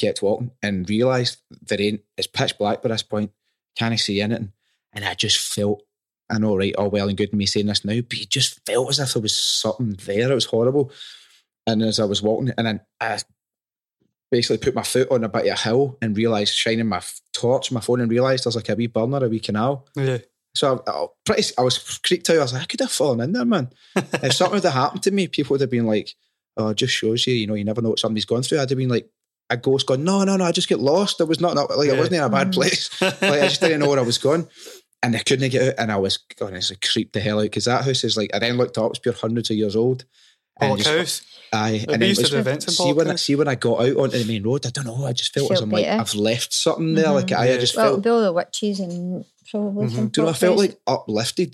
and realised it's pitch black by this point. Can't see anything. And I just felt, I know, right, all well and good me saying this now, but you just felt as if there was something there. It was horrible. And as I was walking, and then I basically put my foot on a bit of a hill and realised, shining my torch, my phone, and realised there's like a wee burner, a wee canal. Yeah. So I was creeped out. I was like, I could have fallen in there, man. If something would have happened to me, people would have been like, oh, it just shows you, you know, you never know what somebody's gone through. I'd have been like, a ghost going, no, I just get lost. I wasn't in a bad place. Like, I just didn't know where I was going. And I couldn't get out. And I was, honestly, creeped the hell out, because that house is like, I then looked up, it's pure hundreds of years old. Pollock House. Aye, and then when I got out onto the main road, I don't know, I just felt as I'm like, I've left something there. Like I just felt all the witches and probably. Do you know, I felt like uplifted.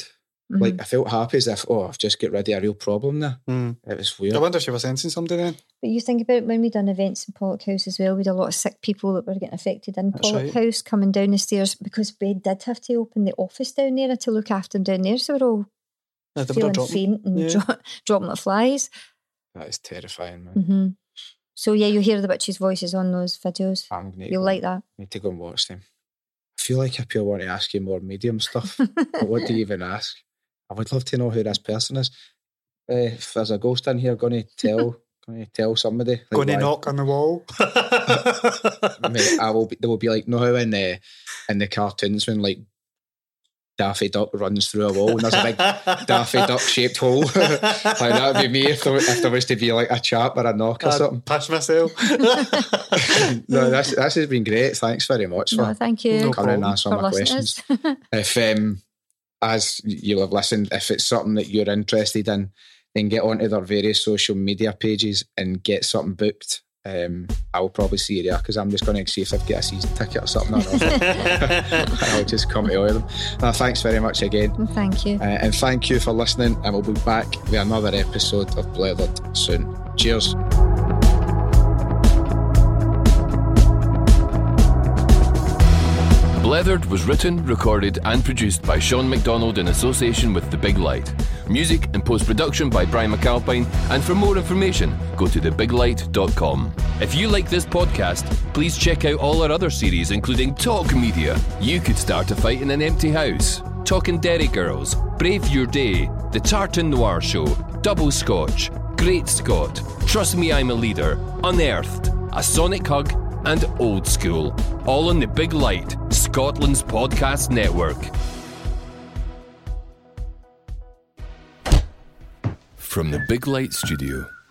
Mm-hmm. Like I felt happy as if, I've just got rid of a real problem there. Mm. It was weird. I wonder if you were sensing somebody then. But you think about it, when we done events in Pollock House as well, we had a lot of sick people that were getting affected in Pollock House coming down the stairs, because we did have to open the office down there to look after them down there, so we're all. No, feeling faint and dropping like flies. That is terrifying, man. Mm-hmm. So you hear the witches' voices on those videos. You'll like that. I need to go and watch them. I feel like I want to ask you more medium stuff. But what do you even ask? I would love to know who this person is. If there's a ghost in here, going to tell somebody. Like, going to knock on the wall. Mate, they will be like, no, how in the cartoons when like Daffy Duck runs through a wall and there's a big Daffy Duck shaped hole. Like, that would be me if there was to be like a chap or a knock or something. Pass myself. No, this has been great. Thanks very much for coming and answering my questions. If, as you'll have listened, if it's something that you're interested in, then get onto their various social media pages and get something booked. I'll probably see you there because I'm just going to see if I've got a season ticket or something. I'll just come to all of them. Thanks very much again. Thank you. And thank you for listening, and we'll be back with another episode of Blethered soon. Cheers. Blethered was written, recorded and produced by Sean MacDonald in association with The Big Light. Music and post-production by Brian McAlpine, and for more information, go to thebiglight.com. If you like this podcast, please check out all our other series, including Talk Media, You Could Start a Fight in an Empty House, Talking Derry Girls, Brave Your Day, The Tartan Noir Show, Double Scotch, Great Scott, Trust Me I'm a Leader, Unearthed, A Sonic Hug, and Old School, all on The Big Light, Scotland's podcast network. From The Big Light Studio.